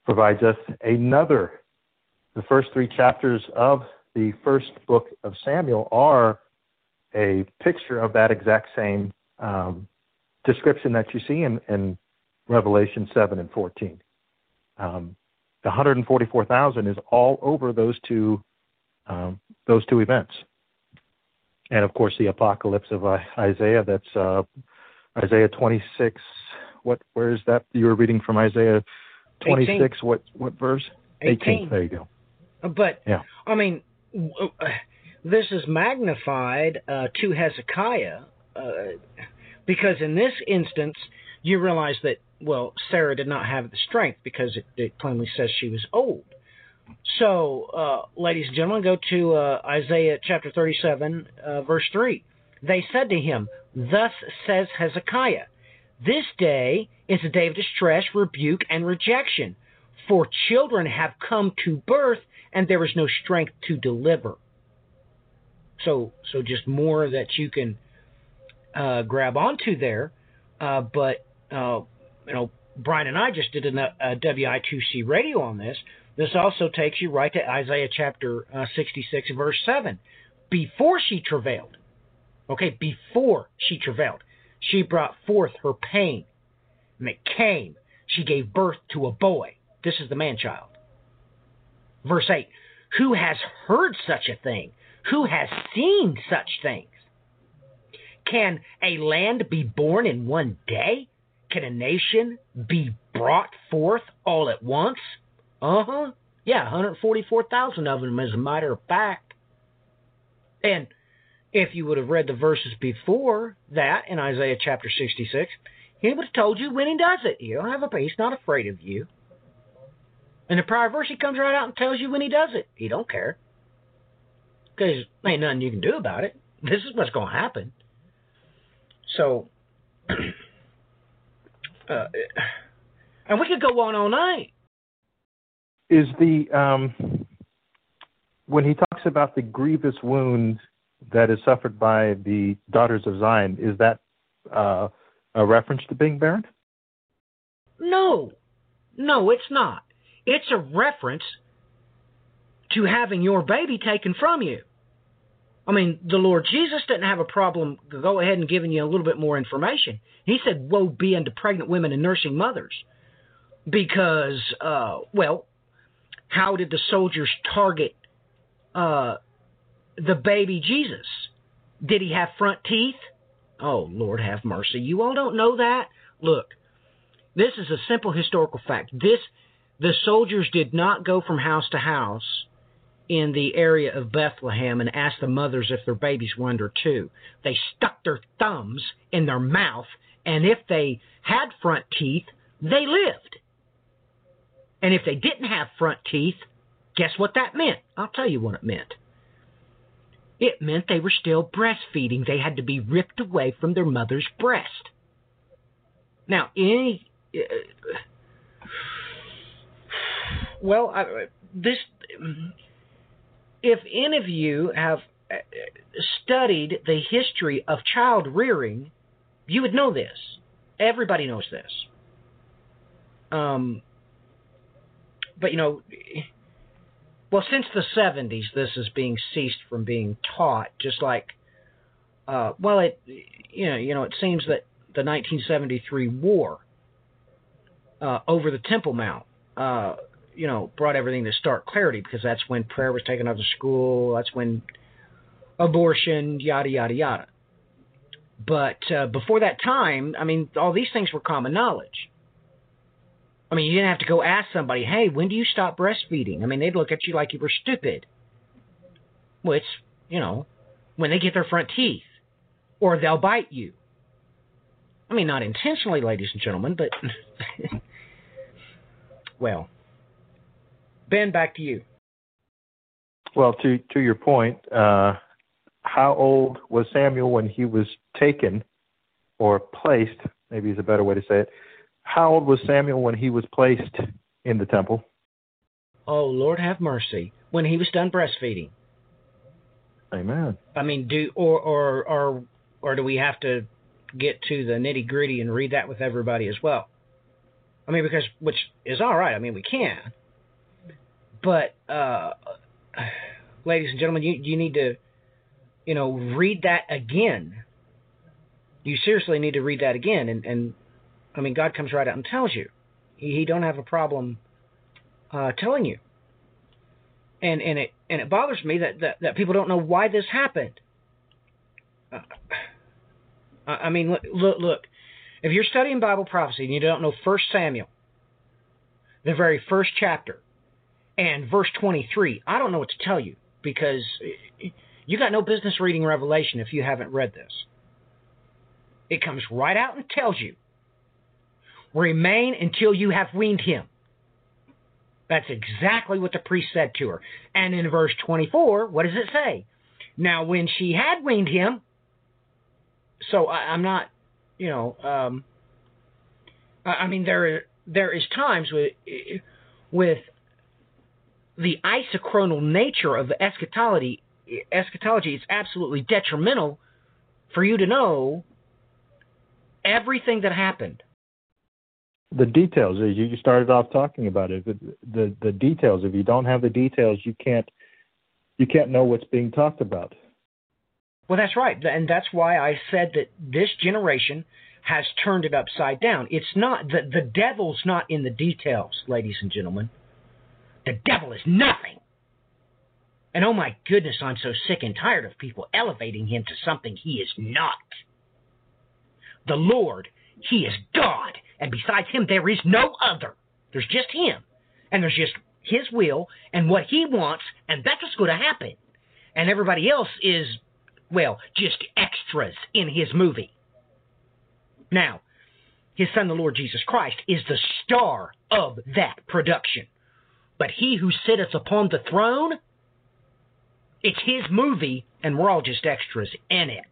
provides us another. The first three chapters of the first book of Samuel are a picture of that exact same description that you see in Revelation 7 and 14. The 144,000 is all over those two events. And, of course, the apocalypse of Isaiah, that's Isaiah 26. Where is that? You were reading from Isaiah 26. 18. What verse? 18. There you go. But, yeah. I mean, this is magnified to Hezekiah because in this instance, you realize that, well, Sarah did not have the strength because it plainly says she was old. So, ladies and gentlemen, go to Isaiah chapter 37, verse 3. They said to him, "Thus says Hezekiah, this day is a day of distress, rebuke, and rejection. For children have come to birth, and there is no strength to deliver." So just more that you can grab onto there. Brian and I just did a WI2C radio on this. This also takes you right to Isaiah chapter 66, verse 7. Before she travailed, she brought forth her pain, and it came. She gave birth to a boy. This is the man-child. Verse 8, who has heard such a thing? Who has seen such things? Can a land be born in one day? Can a nation be brought forth all at once? Uh-huh. Yeah, 144,000 of them, as a matter of fact. And if you would have read the verses before that in Isaiah chapter 66, he would have told you when he does it. You don't have a he's not afraid of you. In the prior verse, he comes right out and tells you when he does it. He don't care. Because ain't nothing you can do about it. This is what's going to happen. So, and we could go on all night. Is the, when he talks about the grievous wound that is suffered by the daughters of Zion, is that a reference to being barren? No, it's not. It's a reference to having your baby taken from you. I mean, the Lord Jesus didn't have a problem go ahead and giving you a little bit more information. He said, woe be unto pregnant women and nursing mothers. Because, how did the soldiers target the baby Jesus? Did he have front teeth? Oh, Lord have mercy. You all don't know that? Look, this is a simple historical fact. The soldiers did not go from house to house in the area of Bethlehem and ask the mothers if their babies were under two. They stuck their thumbs in their mouth, and if they had front teeth, they lived. And if they didn't have front teeth, guess what that meant? I'll tell you what it meant. It meant they were still breastfeeding. They had to be ripped away from their mother's breast. Now, if any of you have studied the history of child rearing, you would know this. Everybody knows this. Since the 70s, this is being ceased from being taught. Just like, it seems that the 1973 war over the Temple Mount. Brought everything to stark clarity, because that's when prayer was taken out of school, that's when abortion, yada, yada, yada. But before that time, I mean, all these things were common knowledge. I mean, you didn't have to go ask somebody, hey, when do you stop breastfeeding? I mean, they'd look at you like you were stupid. Well, it's, when they get their front teeth, or they'll bite you. I mean, not intentionally, ladies and gentlemen, but... Well, Ben, back to you. Well, to your point, how old was Samuel when he was taken or placed? Maybe is a better way to say it. How old was Samuel when he was placed in the temple? Oh, Lord have mercy, when he was done breastfeeding. Amen. I mean, do we have to get to the nitty-gritty and read that with everybody as well? I mean, because, which is all right. I mean, we can. But, ladies and gentlemen, you need to, read that again. You seriously need to read that again. And I mean, God comes right out and tells you. He don't have a problem telling you. And it bothers me that people don't know why this happened. I mean, look. If you're studying Bible prophecy and you don't know 1 Samuel, the very first chapter, and verse 23, I don't know what to tell you, because you got no business reading Revelation if you haven't read this. It comes right out and tells you, remain until you have weaned him. That's exactly what the priest said to her. And in verse 24, what does it say? Now, when she had weaned him, so I'm not, I mean, there is times with the isochronal nature of eschatology, it's absolutely detrimental for you to know everything that happened. The details, as you started off talking about it, the details. If you don't have the details, you can't know what's being talked about. Well, that's right, and that's why I said that this generation has turned it upside down. It's not the devil's not in the details, ladies and gentlemen. The devil is nothing. And oh my goodness, I'm so sick and tired of people elevating him to something he is not. The Lord, he is God. And besides him, there is no other. There's just him. And there's just his will and what he wants, and that's what's going to happen. And everybody else is, well, just extras in his movie. Now, his son, the Lord Jesus Christ, is the star of that production. But he who sitteth upon the throne, it's his movie, and we're all just extras in it.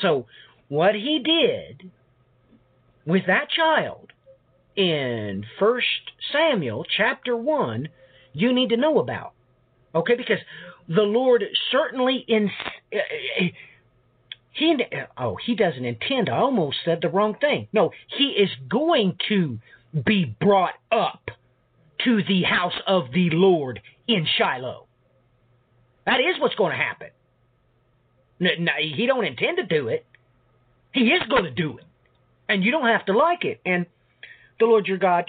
So what he did with that child in 1 Samuel chapter 1, you need to know about. Okay, because the Lord certainly he doesn't intend. I almost said the wrong thing. No, he is going to be brought up to the house of the Lord in Shiloh. That is what's going to happen. No, he don't intend to do it. He is going to do it. And you don't have to like it. And the Lord your God,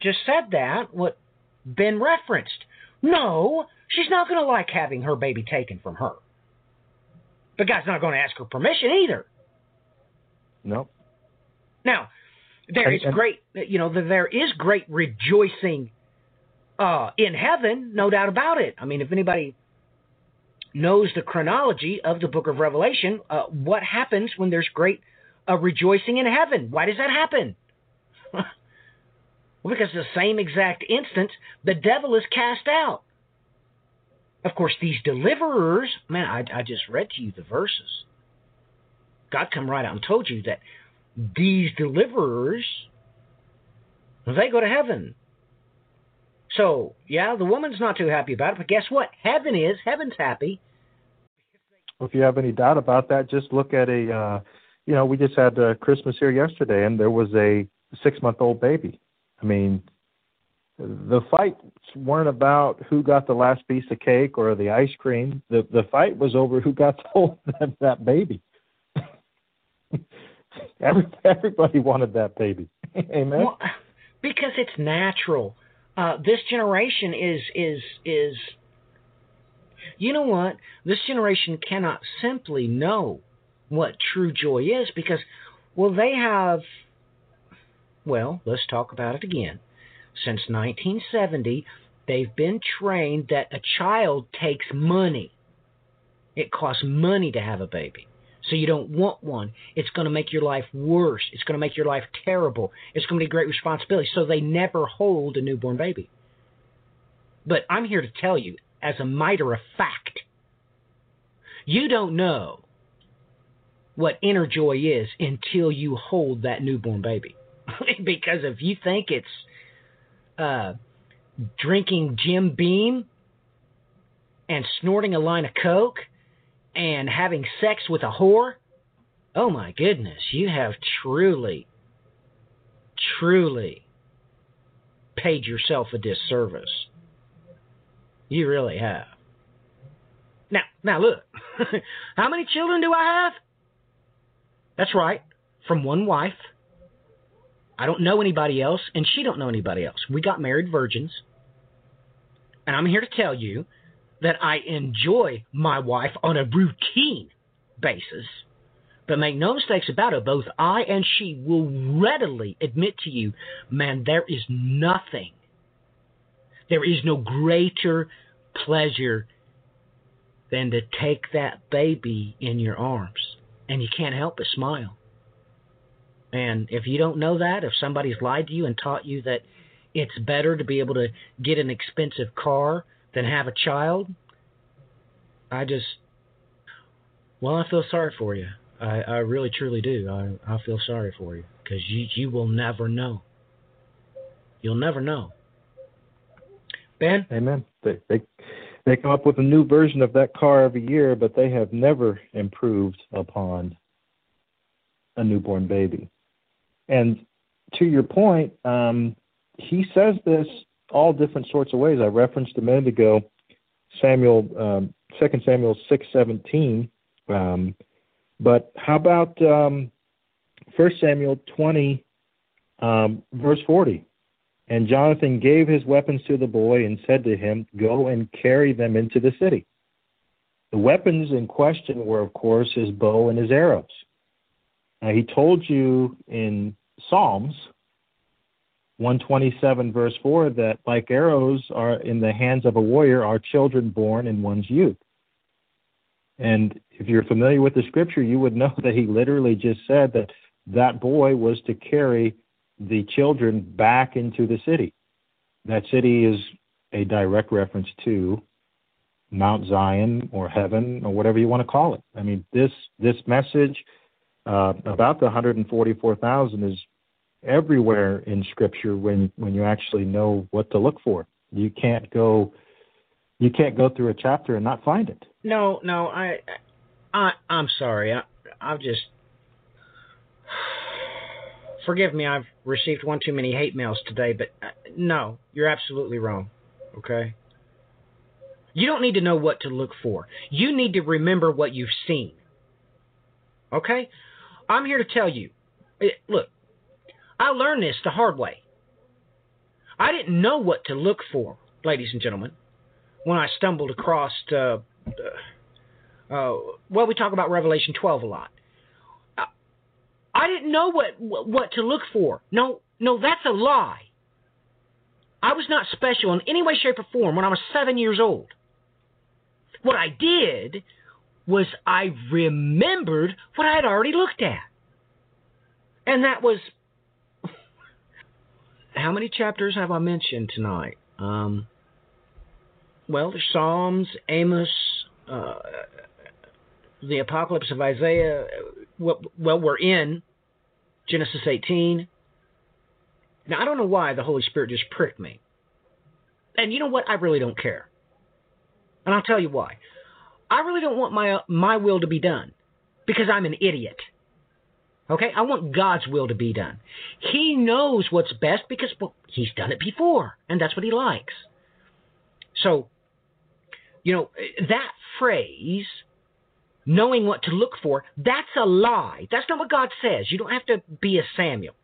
just said that, what Ben referenced. No, she's not going to like having her baby taken from her. But God's not going to ask her permission either. No. Now, there is great rejoicing in heaven, no doubt about it. I mean, if anybody knows the chronology of the book of Revelation, what happens when there's great rejoicing in heaven? Why does that happen? Well, because the same exact instance, the devil is cast out. Of course, these deliverers, man, I just read to you the verses. God come right out and told you that these deliverers, they go to heaven. So, yeah, the woman's not too happy about it, but guess what? Heaven's happy. Well, if you have any doubt about that, just look at we just had Christmas here yesterday, and there was a 6-month-old baby. I mean, the fights weren't about who got the last piece of cake or the ice cream. The fight was over who got to hold that baby. Everybody wanted that baby. Amen. Well, because it's natural. This generation is. You know what? This generation cannot simply know what true joy is because, well, they have. Well, let's talk about it again. Since 1970, they've been trained that a child takes money. It costs money to have a baby. So you don't want one. It's going to make your life worse. It's going to make your life terrible. It's going to be a great responsibility. So they never hold a newborn baby. But I'm here to tell you, as a matter of fact, you don't know what inner joy is until you hold that newborn baby. Because if you think it's drinking Jim Beam and snorting a line of coke and having sex with a whore, oh my goodness, you have truly paid yourself a disservice. You really have. Now look, how many children do I have? That's right, from one wife. I don't know anybody else, and she don't know anybody else. We got married virgins, and I'm here to tell you that I enjoy my wife on a routine basis, but make no mistakes about it, both I and she will readily admit to you, man, there is nothing. There is no greater pleasure than to take that baby in your arms, and you can't help but smile. And if you don't know that, if somebody's lied to you and taught you that it's better to be able to get an expensive car than have a child, I feel sorry for you. I really, truly do. I feel sorry for you because you will never know. You'll never know. Ben? Amen. They come up with a new version of that car every year, but they have never improved upon a newborn baby. And to your point, he says this all different sorts of ways. I referenced a minute ago, 2 Samuel 6:17. But how about 1 Samuel 20, verse 40? And Jonathan gave his weapons to the boy and said to him, "Go and carry them into the city." The weapons in question were, of course, his bow and his arrows. Now, he told you in Psalms 127, verse 4, that like arrows are in the hands of a warrior are children born in one's youth. And if you're familiar with the scripture, you would know that he literally just said that that boy was to carry the children back into the city. That city is a direct reference to Mount Zion or heaven or whatever you want to call it. I mean, this message about the 144,000 is everywhere in Scripture when you actually know what to look for. You can't go through a chapter and not find it. No, I'm sorry. I've just... Forgive me, I've received one too many hate mails today, but no, you're absolutely wrong, okay? You don't need to know what to look for. You need to remember what you've seen, okay? I'm here to tell you, look, I learned this the hard way. I didn't know what to look for, ladies and gentlemen, when I stumbled across, we talk about Revelation 12 a lot. I didn't know what to look for. No, that's a lie. I was not special in any way, shape, or form when I was 7 years old. What I did was I remembered what I had already looked at. And that was... How many chapters have I mentioned tonight? There's Psalms, Amos, the Apocalypse of Isaiah... Well, we're in Genesis 18. Now, I don't know why the Holy Spirit just pricked me. And you know what? I really don't care. And I'll tell you why. I really don't want my will to be done because I'm an idiot. Okay? I want God's will to be done. He knows what's best because He's done it before, and that's what He likes. So, you know, that phrase... knowing what to look for, that's a lie. That's not what God says. You don't have to be a Samuel.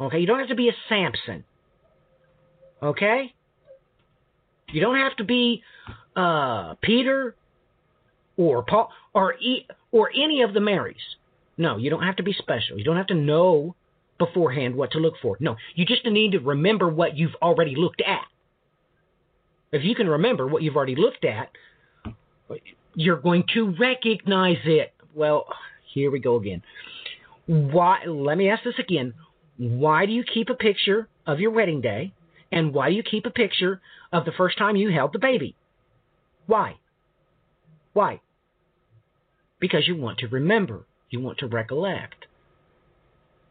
Okay? You don't have to be a Samson. Okay? You don't have to be Peter or Paul or any of the Marys. No, you don't have to be special. You don't have to know beforehand what to look for. No, you just need to remember what you've already looked at. If you can remember what you've already looked at... you're going to recognize it. Well, here we go again. Why? Let me ask this again. Why do you keep a picture of your wedding day? And why do you keep a picture of the first time you held the baby? Why? Because you want to remember. You want to recollect.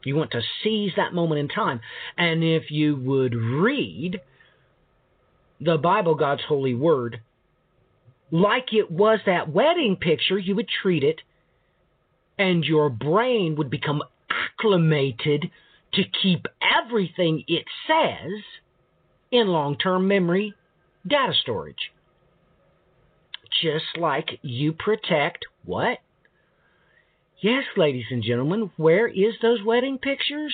You want to seize that moment in time. And if you would read the Bible, God's holy word, like it was that wedding picture, you would treat it, and your brain would become acclimated to keep everything it says in long-term memory data storage. Just like you protect what? Yes, ladies and gentlemen, where is those wedding pictures?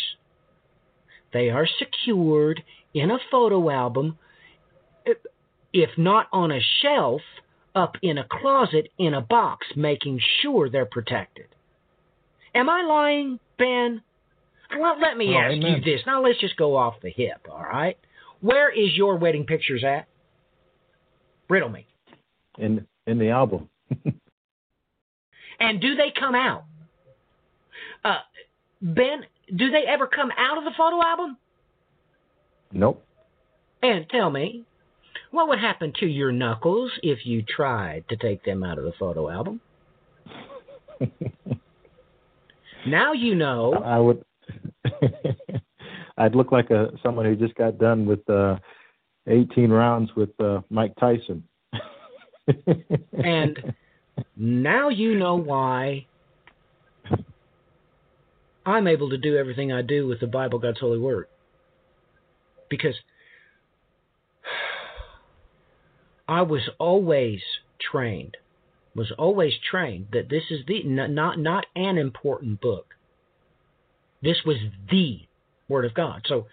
They are secured in a photo album, if not on a shelf, up in a closet, in a box, making sure they're protected. Am I lying, Ben? Well, let me ask you this. Now, let's just go off the hip, all right? Where is your wedding pictures at? Riddle me. In the album. And do they come out? Ben, do they ever come out of the photo album? Nope. And tell me, what would happen to your knuckles if you tried to take them out of the photo album? Now you know. I would. I'd look like someone who just got done with 18 rounds with Mike Tyson. And now you know why I'm able to do everything I do with the Bible, God's holy word. Because I was always trained that this is not an important book. This was the Word of God. So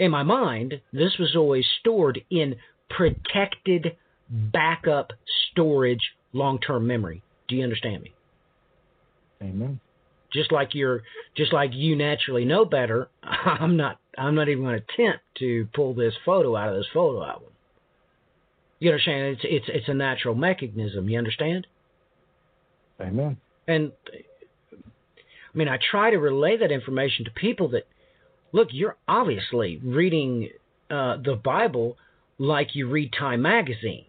in my mind, this was always stored in protected backup storage long-term memory. Do you understand me? Amen. Just like you naturally know better, I'm not even going to attempt to pull this photo out of this photo album. You understand? It's a natural mechanism. You understand? Amen. And I mean, I try to relay that information to people that, look, you're obviously reading the Bible like you read Time magazine.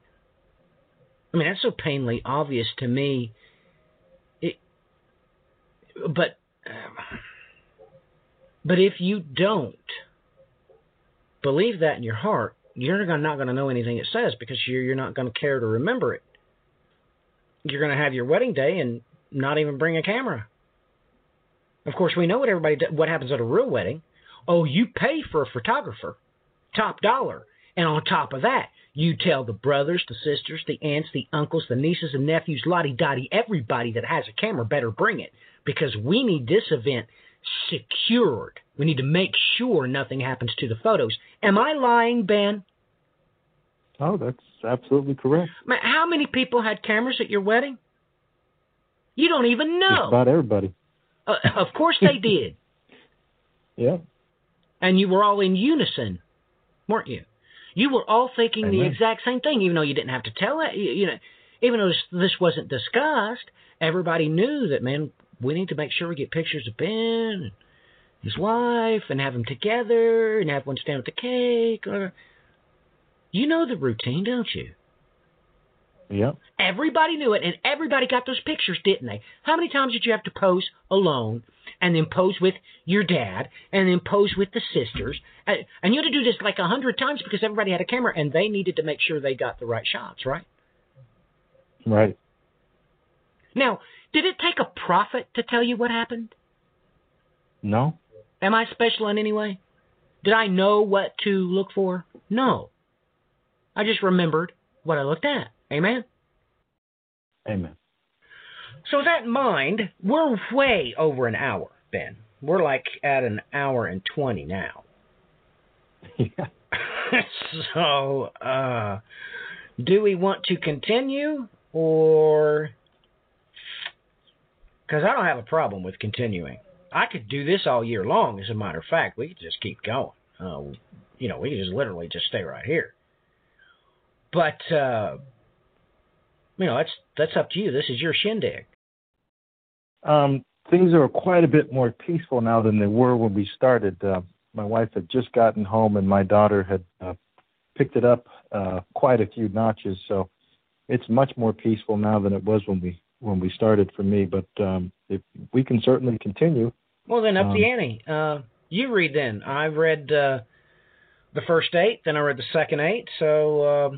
I mean, that's so painfully obvious to me. But if you don't believe that in your heart, you're not going to know anything it says, because you're not going to care to remember it. You're going to have your wedding day and not even bring a camera. Of course, we know what happens at a real wedding. Oh, you pay for a photographer, top dollar. And on top of that, you tell the brothers, the sisters, the aunts, the uncles, the nieces and nephews, lottie-dottie, everybody that has a camera better bring it, because we need this event secured. We need to make sure nothing happens to the photos. Am I lying, Ben? Oh, that's absolutely correct. How many people had cameras at your wedding? You don't even know. Just about everybody. Of course they did. Yeah. And you were all in unison, weren't you? You were all thinking Amen. The exact same thing, even though you didn't have to tell it. You know, even though this wasn't discussed, everybody knew that, man, we need to make sure we get pictures of Ben, his wife, and have them together, and have one stand with the cake. You know the routine, don't you? Yep. Everybody knew it, and everybody got those pictures, didn't they? How many times did you have to pose alone, and then pose with your dad, and then pose with the sisters? And you had to do this like 100 times, because everybody had a camera, and they needed to make sure they got the right shots, right? Right. Now, did it take a prophet to tell you what happened? No. Am I special in any way? Did I know what to look for? No. I just remembered what I looked at. Amen? Amen. So with that in mind, we're way over an hour, Ben. We're like at an hour and 20 now. Yeah. So, do we want to continue, or... Because I don't have a problem with continuing. I could do this all year long, as a matter of fact. We could just keep going. We could just literally just stay right here. But, that's up to you. This is your shindig. Things are quite a bit more peaceful now than they were when we started. My wife had just gotten home, and my daughter had picked it up quite a few notches. So it's much more peaceful now than it was when we started for me, but if we can certainly continue. Well, then up the ante. You read then. I've read the first 8, then I read the second 8. So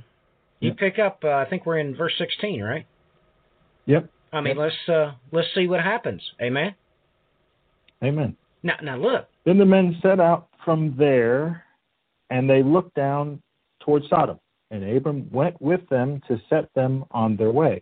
you pick up, I think we're in verse 16, right? Yep. I mean, let's see what happens. Amen? Amen. Now look. Then the men set out from there, and they looked down toward Sodom. And Abram went with them to set them on their way.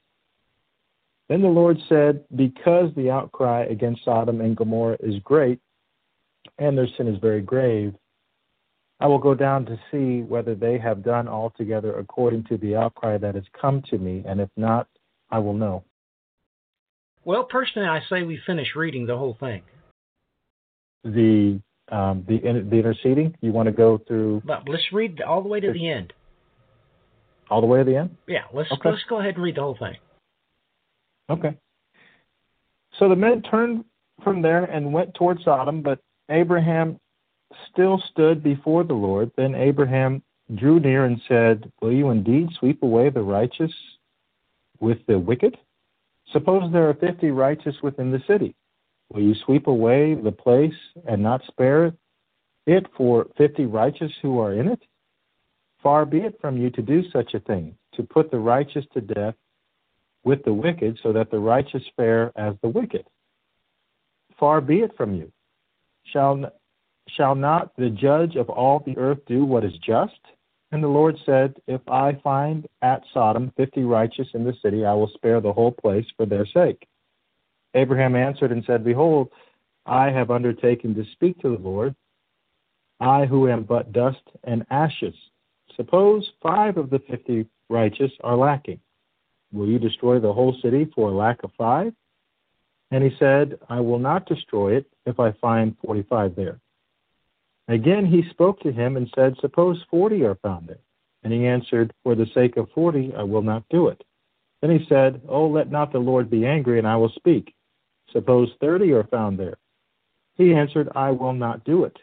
Then the Lord said, because the outcry against Sodom and Gomorrah is great, and their sin is very grave, I will go down to see whether they have done altogether according to the outcry that has come to me, and if not, I will know. Well, personally, I say we finish reading the whole thing. The interceding? You want to go through? But let's read all the way to the end. All the way to the end? Yeah, let's go ahead and read the whole thing. Okay. So the men turned from there and went toward Sodom, but Abraham still stood before the Lord. Then Abraham drew near and said, will you indeed sweep away the righteous with the wicked? Suppose there are 50 righteous within the city. Will you sweep away the place and not spare it for 50 righteous who are in it? Far be it from you to do such a thing, to put the righteous to death with the wicked, so that the righteous fare as the wicked. Far be it from you. Shall not the judge of all the earth do what is just? And the Lord said, if I find at Sodom 50 righteous in the city, I will spare the whole place for their sake. Abraham answered and said, behold, I have undertaken to speak to the Lord, I who am but dust and ashes. Suppose 5 of the 50 righteous are lacking. Will you destroy the whole city for lack of 5? And he said, I will not destroy it if I find 45 there. Again he spoke to him and said, suppose 40 are found there. And he answered, for the sake of 40 I will not do it. Then he said, oh, let not the Lord be angry, and I will speak. Suppose 30 are found there. He answered, I will not do it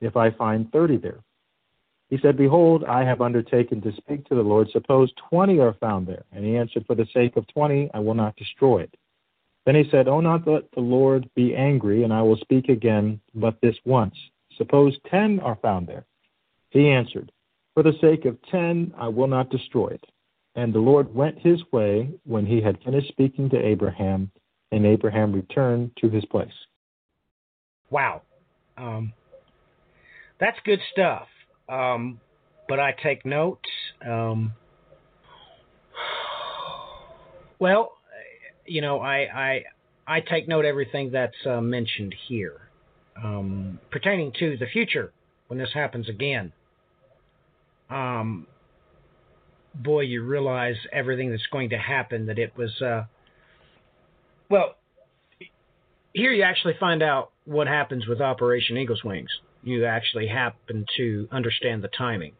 if I find 30 there. He said, behold, I have undertaken to speak to the Lord. Suppose 20 are found there. And he answered, for the sake of 20 I will not destroy it. Then he said, oh, not let the Lord be angry, and I will speak again, but this once. Suppose 10 are found there. He answered, for the sake of 10 I will not destroy it. And the Lord went his way when he had finished speaking to Abraham, and Abraham returned to his place. Wow. That's good stuff. But I take notes. Well, you know, I take note everything that's mentioned here, pertaining to the future when this happens again. Boy, you realize everything that's going to happen, that it was, well, here you actually find out what happens with Operation Eagle's Wings. You actually happen to understand the timing,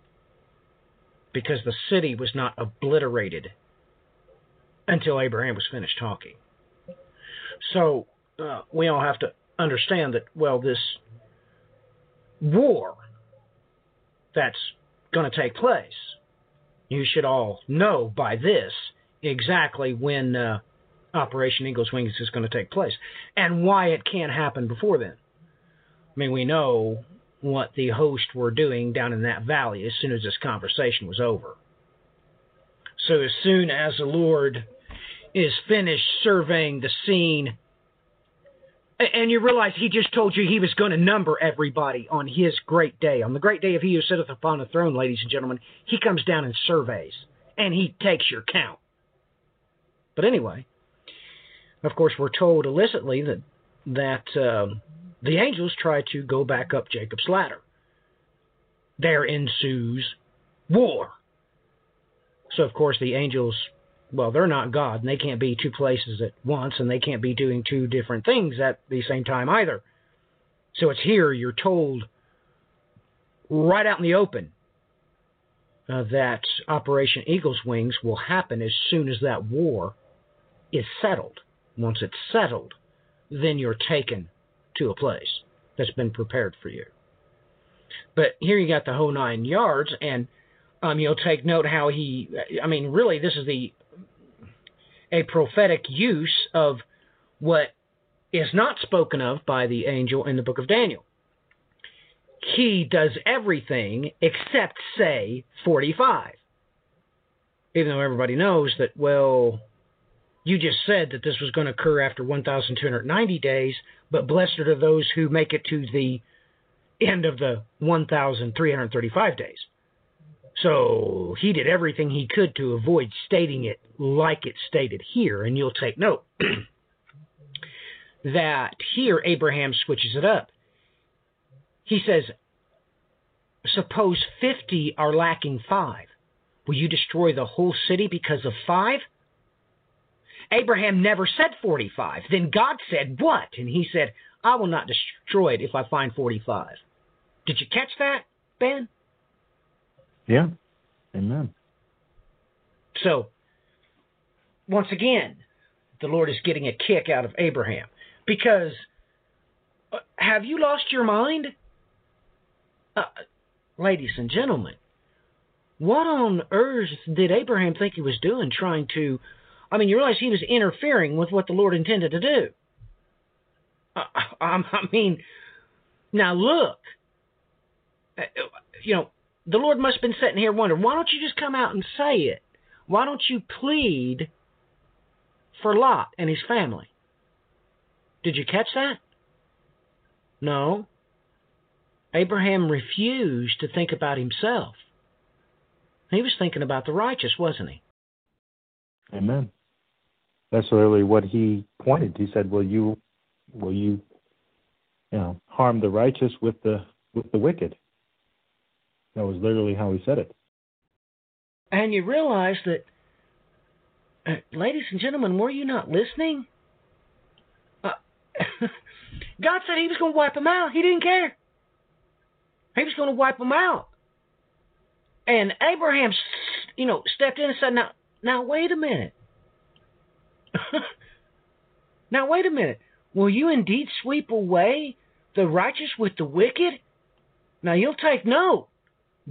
because the city was not obliterated until Abraham was finished talking. So we all have to understand that, well, this war that's going to take place, you should all know by this exactly when Operation Eagle's Wings is going to take place and why it can't happen before then. I mean, we know what the hosts were doing down in that valley as soon as this conversation was over. So as soon as the Lord is finished surveying the scene, and you realize he just told you he was going to number everybody on his great day. On the great day of he who sitteth upon the throne, ladies and gentlemen, he comes down and surveys, and he takes your count. But anyway, of course, we're told illicitly that the angels try to go back up Jacob's ladder. There ensues war. So, of course, the angels, well, they're not God, and they can't be two places at once, and they can't be doing two different things at the same time either. So it's here you're told right out in the open that Operation Eagle's Wings will happen as soon as that war is settled. Once it's settled, then you're taken to a place that's been prepared for you. But here you got the whole 9 yards, and you'll take note how he, really this is a prophetic use of what is not spoken of by the angel in the book of Daniel. He does everything except say 45. Even though everybody knows that, well, you just said that this was going to occur after 1,290 days, but blessed are those who make it to the end of the 1,335 days. So he did everything he could to avoid stating it like it's stated here, and you'll take note that here Abraham switches it up. He says, suppose 50 are lacking 5. Will you destroy the whole city because of 5? Abraham never said 45. Then God said what? And he said, I will not destroy it if I find 45. Did you catch that, Ben? Yeah. Amen. So, once again, the Lord is getting a kick out of Abraham. Because, have you lost your mind? Ladies and gentlemen, what on earth did Abraham think he was doing trying to... you realize he was interfering with what the Lord intended to do. Now look. The Lord must have been sitting here wondering, why don't you just come out and say it? Why don't you plead for Lot and his family? Did you catch that? No. Abraham refused to think about himself. He was thinking about the righteous, wasn't he? Amen. That's literally what he pointed. He said, "Will you harm the righteous with the wicked?" That was literally how he said it. And you realize that, ladies and gentlemen, were you not listening? God said he was going to wipe them out. He didn't care. He was going to wipe them out. And Abraham, stepped in and said, now wait a minute. Now wait a minute. Will you indeed sweep away the righteous with the wicked? Now you'll take note.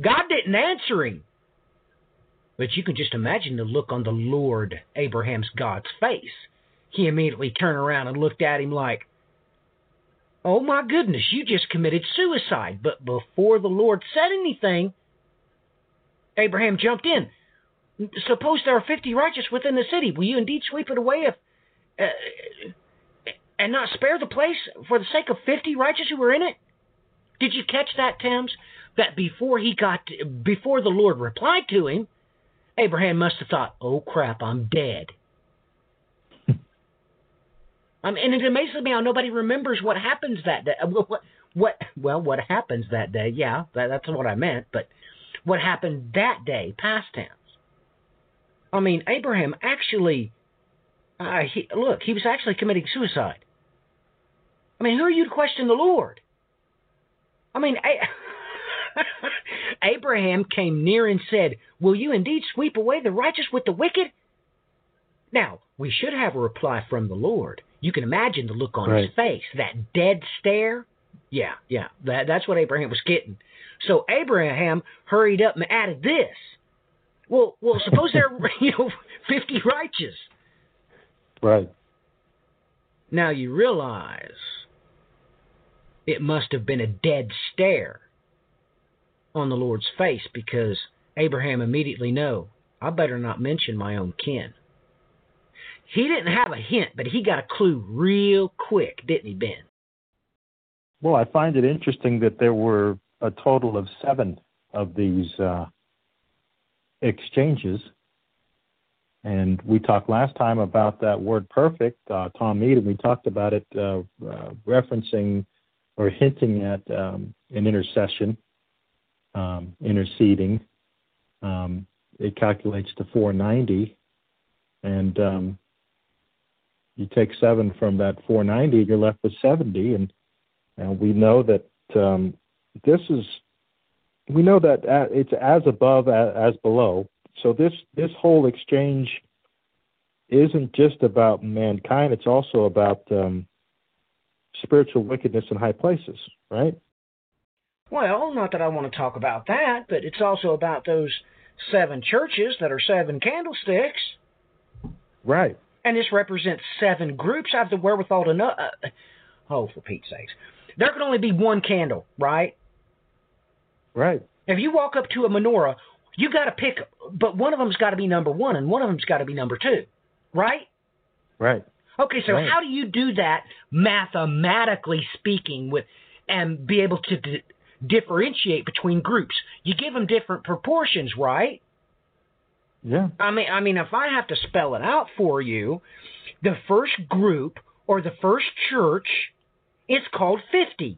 God didn't answer him. But you can just imagine the look on the Lord, Abraham's God's face. He immediately turned around and looked at him like, oh my goodness, you just committed suicide. But before the Lord said anything, Abraham jumped in. Suppose there are 50 righteous within the city. Will you indeed sweep it away and not spare the place for the sake of 50 righteous who were in it? Did you catch that, Thames? That before the Lord replied to him, Abraham must have thought, oh crap, I'm dead. And it amazes me how nobody remembers what happens that day. What happens that day? Yeah, that's what I meant. But what happened that day, past tense. Abraham actually, he was actually committing suicide. Who are you to question the Lord? Abraham came near and said, will you indeed sweep away the righteous with the wicked? Now, we should have a reply from the Lord. You can imagine the look on his face, that dead stare. Yeah, that's what Abraham was getting. So Abraham hurried up and added this. Well, suppose there are 50 righteous. Right. Now you realize it must have been a dead stare on the Lord's face, because Abraham immediately knew, I better not mention my own kin. He didn't have a hint, but he got a clue real quick, didn't he, Ben? Well, I find it interesting that there were a total of 7 of these exchanges. And we talked last time about that word perfect, Tom Mead, and we talked about it referencing or hinting at an intercession, interceding. It calculates to 490. And you take 7 from that 490, you're left with 70. And we know that this is we know that it's as above as below. So this whole exchange isn't just about mankind. It's also about spiritual wickedness in high places, right? Well, not that I want to talk about that, but it's also about those seven churches that are seven candlesticks. Right. And this represents seven groups. I have the wherewithal to know. Oh, for Pete's sakes. There can only be one candle, right? Right. If you walk up to a menorah, you got to pick, but one of them's got to be number one, and one of them's got to be number two, right? Right. Okay, so how do you do that mathematically speaking and be able to differentiate between groups? You give them different proportions, right? Yeah. I mean, if I have to spell it out for you, the first group or the first church, it's called 50.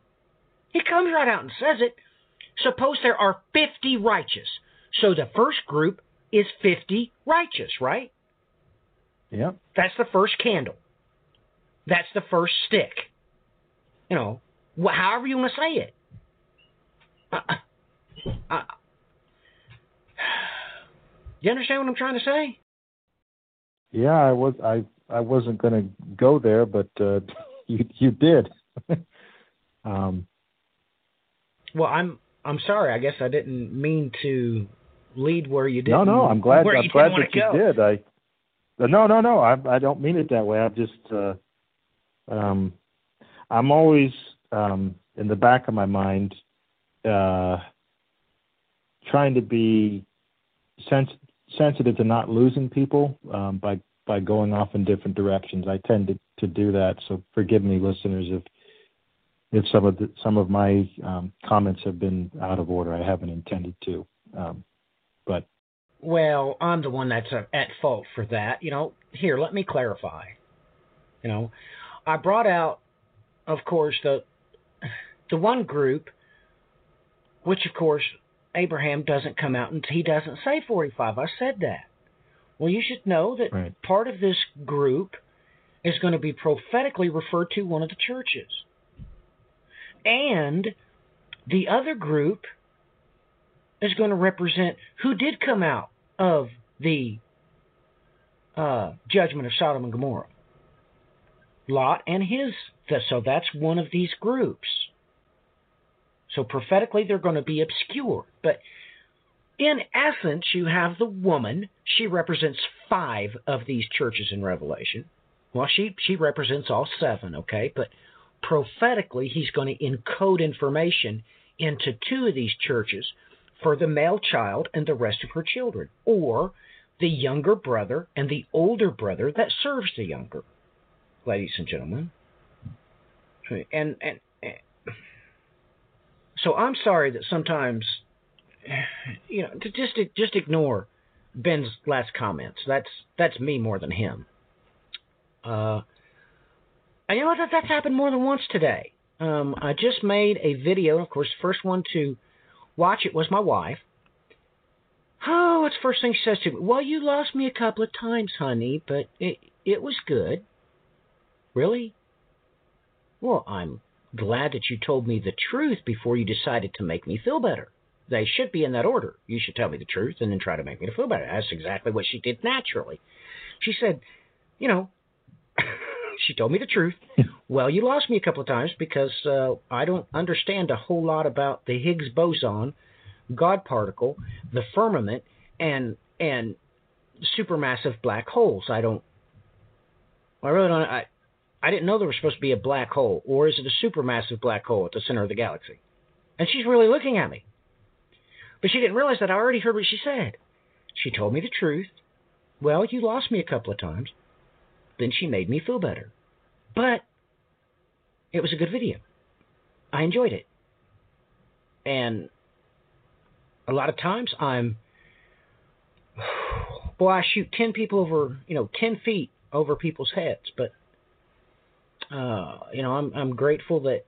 He comes right out and says it. Suppose there are 50 righteous. So the first group is 50 righteous, right? Yeah. That's the first candle. That's the first stick. You know, however you want to say it. You understand what I'm trying to say? Yeah, I wasn't going to go there, but you did. Well, I'm sorry. I guess I didn't mean to lead where you didn't. No, I'm glad that you did. No. I don't mean it that way. I'm just I'm always in the back of my mind trying to be sensitive to not losing people by going off in different directions. I tend to do that. So forgive me, listeners, if some of my comments have been out of order. I haven't intended to, but. Well, I'm the one that's at fault for that. You know, here, let me clarify. You know, I brought out, of course, the one group, which, of course, Abraham doesn't come out and he doesn't say 45. I said that. Well, you should know that part of this group is going to be prophetically referred to one of the churches. And the other group is going to represent who did come out of the judgment of Sodom and Gomorrah. Lot and his. So that's one of these groups. So prophetically, they're going to be obscure. But in essence, you have the woman. She represents five of these churches in Revelation. Well, she represents all seven, okay? But prophetically, he's going to encode information into two of these churches for the male child and the rest of her children, or the younger brother and the older brother that serves the younger, ladies and gentlemen. And so I'm sorry that sometimes, you know, to just ignore Ben's last comments. That's me more than him. And you know what? That's happened more than once today. I just made a video. Of course, the first one to watch it was my wife. Oh, what's the first thing she says to me? Well, you lost me a couple of times, honey, but it was good. Really? Well, I'm glad that you told me the truth before you decided to make me feel better. They should be in that order. You should tell me the truth and then try to make me feel better. That's exactly what she did naturally. She said, you know... She told me the truth. Well, you lost me a couple of times because I don't understand a whole lot about the Higgs boson, God particle, the firmament, and supermassive black holes. I didn't know there was supposed to be a black hole, or is it a supermassive black hole at the center of the galaxy? And she's really looking at me. But she didn't realize that I already heard what she said. She told me the truth. Well, you lost me a couple of times. Then she made me feel better. But it was a good video. I enjoyed it. And a lot of times I shoot 10 people over, 10 feet over people's heads. But, I'm grateful that,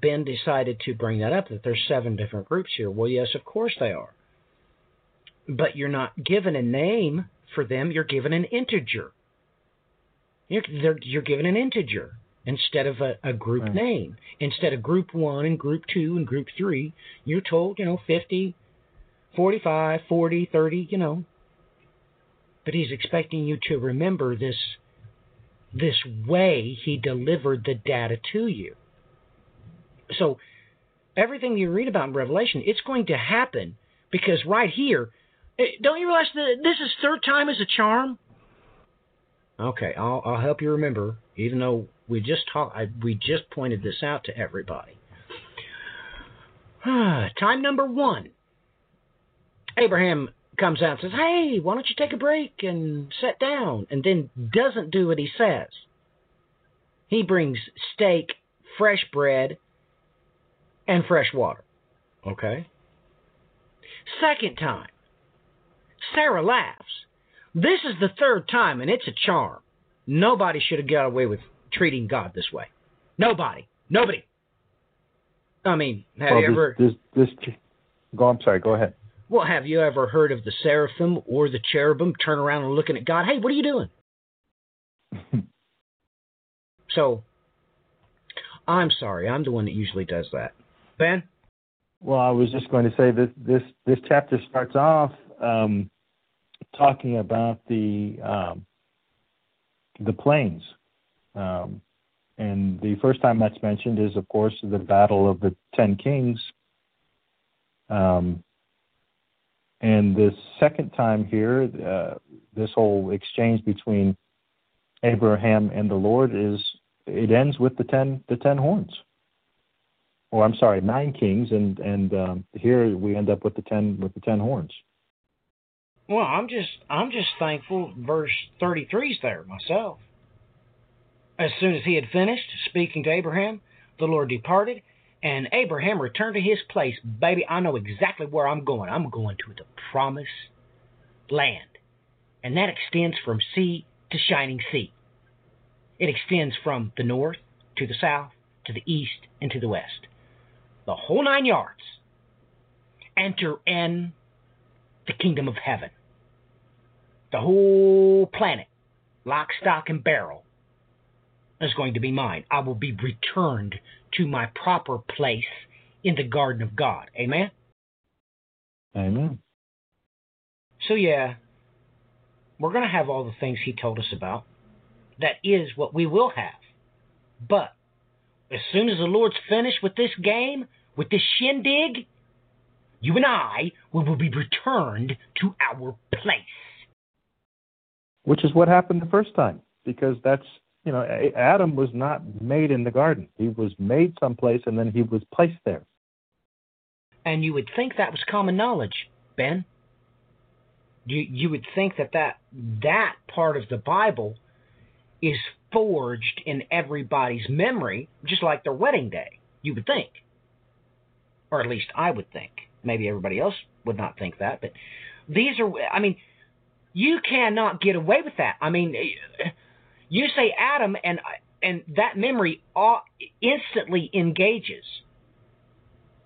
Ben decided to bring that up, that there's seven different groups here. Well, yes, of course they are. But you're not given a name for them. You're given an integer. instead of a group name. Instead of group 1 and group 2 and group 3, you're told, 50, 45, 40, 30, But he's expecting you to remember this way he delivered the data to you. So everything you read about in Revelation, it's going to happen because right here, don't you realize that this is third time as a charm? Okay, I'll help you remember, even though we just pointed this out to everybody. Time number 1. Abraham comes out and says, hey, why don't you take a break and sit down? And then doesn't do what he says. He brings steak, fresh bread, and fresh water. Okay. Second time, Sarah laughs. This is the third time, and it's a charm. Nobody should have got away with treating God this way. Nobody. I mean, I'm sorry, go ahead. Well, have you ever heard of the seraphim or the cherubim turn around and looking at God? Hey, what are you doing? So, I'm sorry. I'm the one that usually does that. Ben? Well, I was just going to say that this chapter starts off talking about the plains. And the first time that's mentioned is, of course, the Battle of the 10 Kings. And the second time here, this whole exchange between Abraham and the Lord ends with the ten horns. Or I'm sorry, 9 kings, and here we end up with the ten horns. Well, I'm just thankful verse 33's there myself. As soon as he had finished speaking to Abraham, the Lord departed, and Abraham returned to his place. Baby, I know exactly where I'm going. I'm going to the promised land. And that extends from sea to shining sea. It extends from the north to the south to the east and to the west. The whole 9 yards. Enter in the kingdom of heaven. The whole planet, lock, stock, and barrel, is going to be mine. I will be returned to my proper place in the garden of God. Amen? Amen. So, yeah, we're going to have all the things he told us about. That is what we will have. But as soon as the Lord's finished with this game, with this shindig, you and I will be returned to our place. Which is what happened the first time, because that's, Adam was not made in the garden. He was made someplace, and then he was placed there. And you would think that was common knowledge, Ben. You would think that part of the Bible is forged in everybody's memory, just like their wedding day, you would think. Or at least I would think. Maybe everybody else would not think that, but you cannot get away with that. You say Adam, and that memory instantly engages.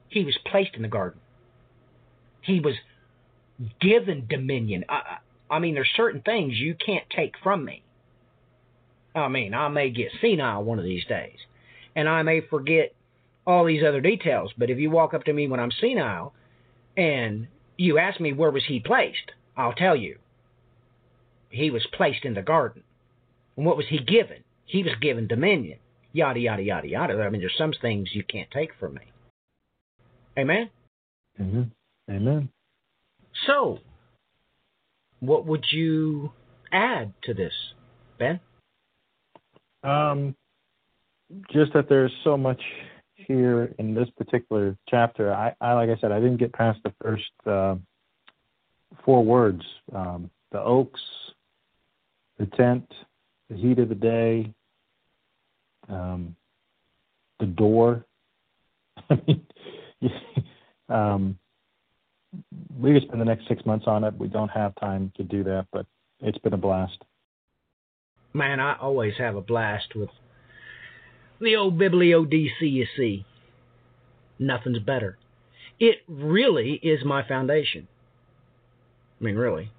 He was placed in the garden. He was given dominion. There's certain things you can't take from me. I may get senile one of these days, and I may forget all these other details, but if you walk up to me when I'm senile and you ask me where was he placed, I'll tell you. He was placed in the garden. And what was he given? He was given dominion. Yada, yada, yada, yada. There's some things you can't take from me. Amen? Amen. Amen. So, what would you add to this, Ben? Just that there's so much here in this particular chapter. Like I said, I didn't get past the first 4 words. The oaks, the tent, the heat of the day, the door. We could spend the next 6 months on it. We don't have time to do that, but it's been a blast. Man, I always have a blast with the old Biblio DC, you see. Nothing's better. It really is my foundation. Really.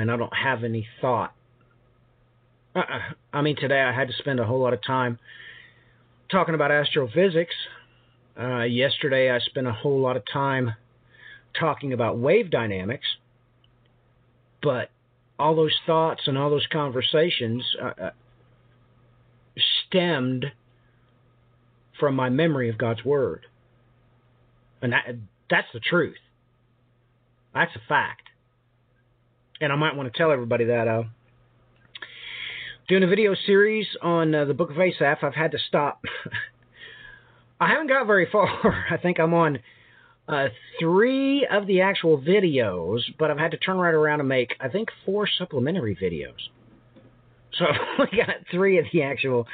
I don't have any thought. Today I had to spend a whole lot of time talking about astrophysics, yesterday I spent a whole lot of time talking about wave dynamics, but all those thoughts and all those conversations stemmed from my memory of God's Word. And that's the truth. That's a fact. And I might want to tell everybody that. Doing a video series on the Book of Asaph, I've had to stop. I haven't got very far. I think I'm on three of the actual videos, but I've had to turn right around and make, I think, four supplementary videos. So I've only got three of the actual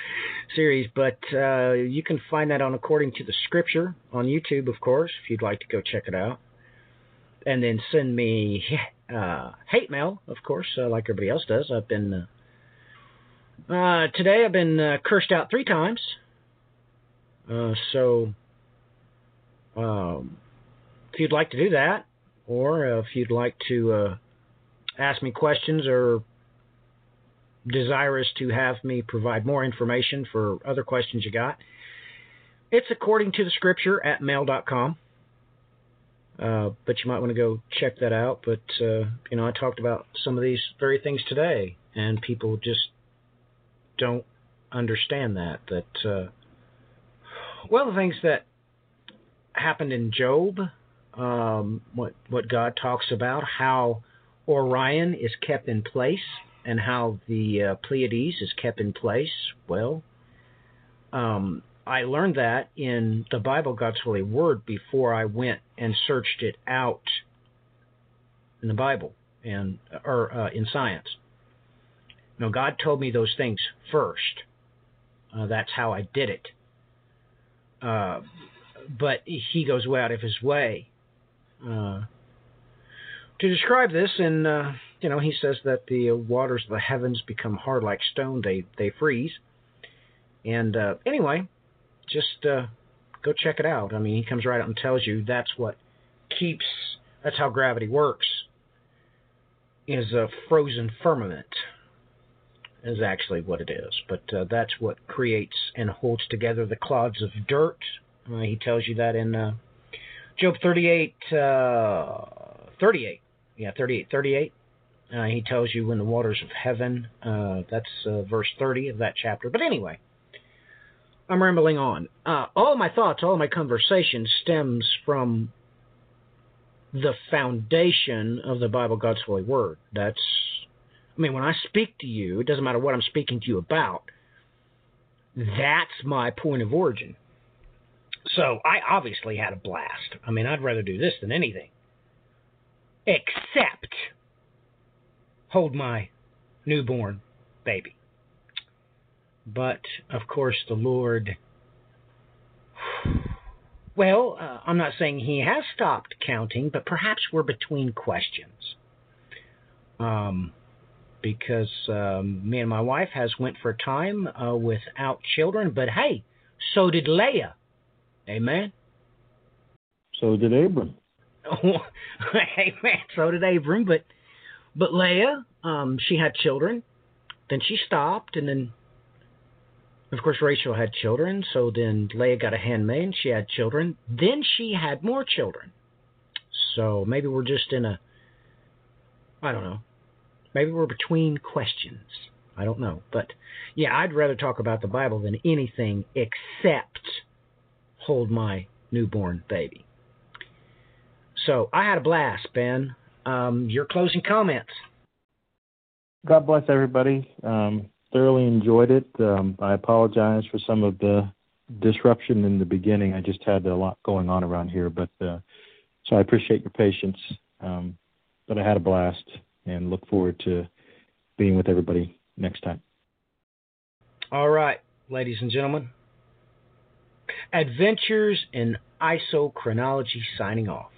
series, but you can find that on According to the Scripture on YouTube, of course, if you'd like to go check it out. And then send me hate mail, of course, like everybody else does. I've been... today I've been cursed out 3 times, so if you'd like to do that, or if you'd like to ask me questions or desirous to have me provide more information for other questions you got, it's accordingtothescripture@mail.com. But you might want to go check that out. But, you know, I talked about some of these very things today, and people just don't understand that well, the things that happened in Job, what God talks about, how Orion is kept in place and how the Pleiades is kept in place. Well, I learned that in the Bible, God's Holy Word, before I went and searched it out in the Bible and or in science. No, God told me those things first. That's how I did it. But he goes way out of his way to describe this. And, you know, he says that the waters of the heavens become hard like stone. They freeze. And anyway, just go check it out. I mean, he comes right out and tells you that's how gravity works, is a frozen firmament. Is actually what it is, but that's what creates and holds together the clods of dirt. He tells you that in Job 38. He tells you in the waters of heaven. That's verse 30 of that chapter. But anyway, I'm rambling on. All my thoughts, all my conversation stems from the foundation of the Bible, God's Holy Word. I mean, when I speak to you, it doesn't matter what I'm speaking to you about. That's my point of origin. So I obviously had a blast. I mean, I'd rather do this than anything. Except hold my newborn baby. But, of course, the Lord... Well, I'm not saying he has stopped counting, but perhaps we're between questions. Because me and my wife went for a time without children. But, hey, so did Leah. Amen? So did Abram. Amen. So did Abram. But Leah, she had children. Then she stopped. And then, of course, Rachel had children. So then Leah got a handmaid. She had children. Then she had more children. So maybe we're just in a, I don't know. Maybe we're between questions. I don't know. But, yeah, I'd rather talk about the Bible than anything except hold my newborn baby. So I had a blast, Ben. Your closing comments. God bless everybody. Thoroughly enjoyed it. I apologize for some of the disruption in the beginning. I just had a lot going on around here. But so I appreciate your patience. But I had a blast. And look forward to being with everybody next time. All right, ladies and gentlemen. Adventures in Isochronology signing off.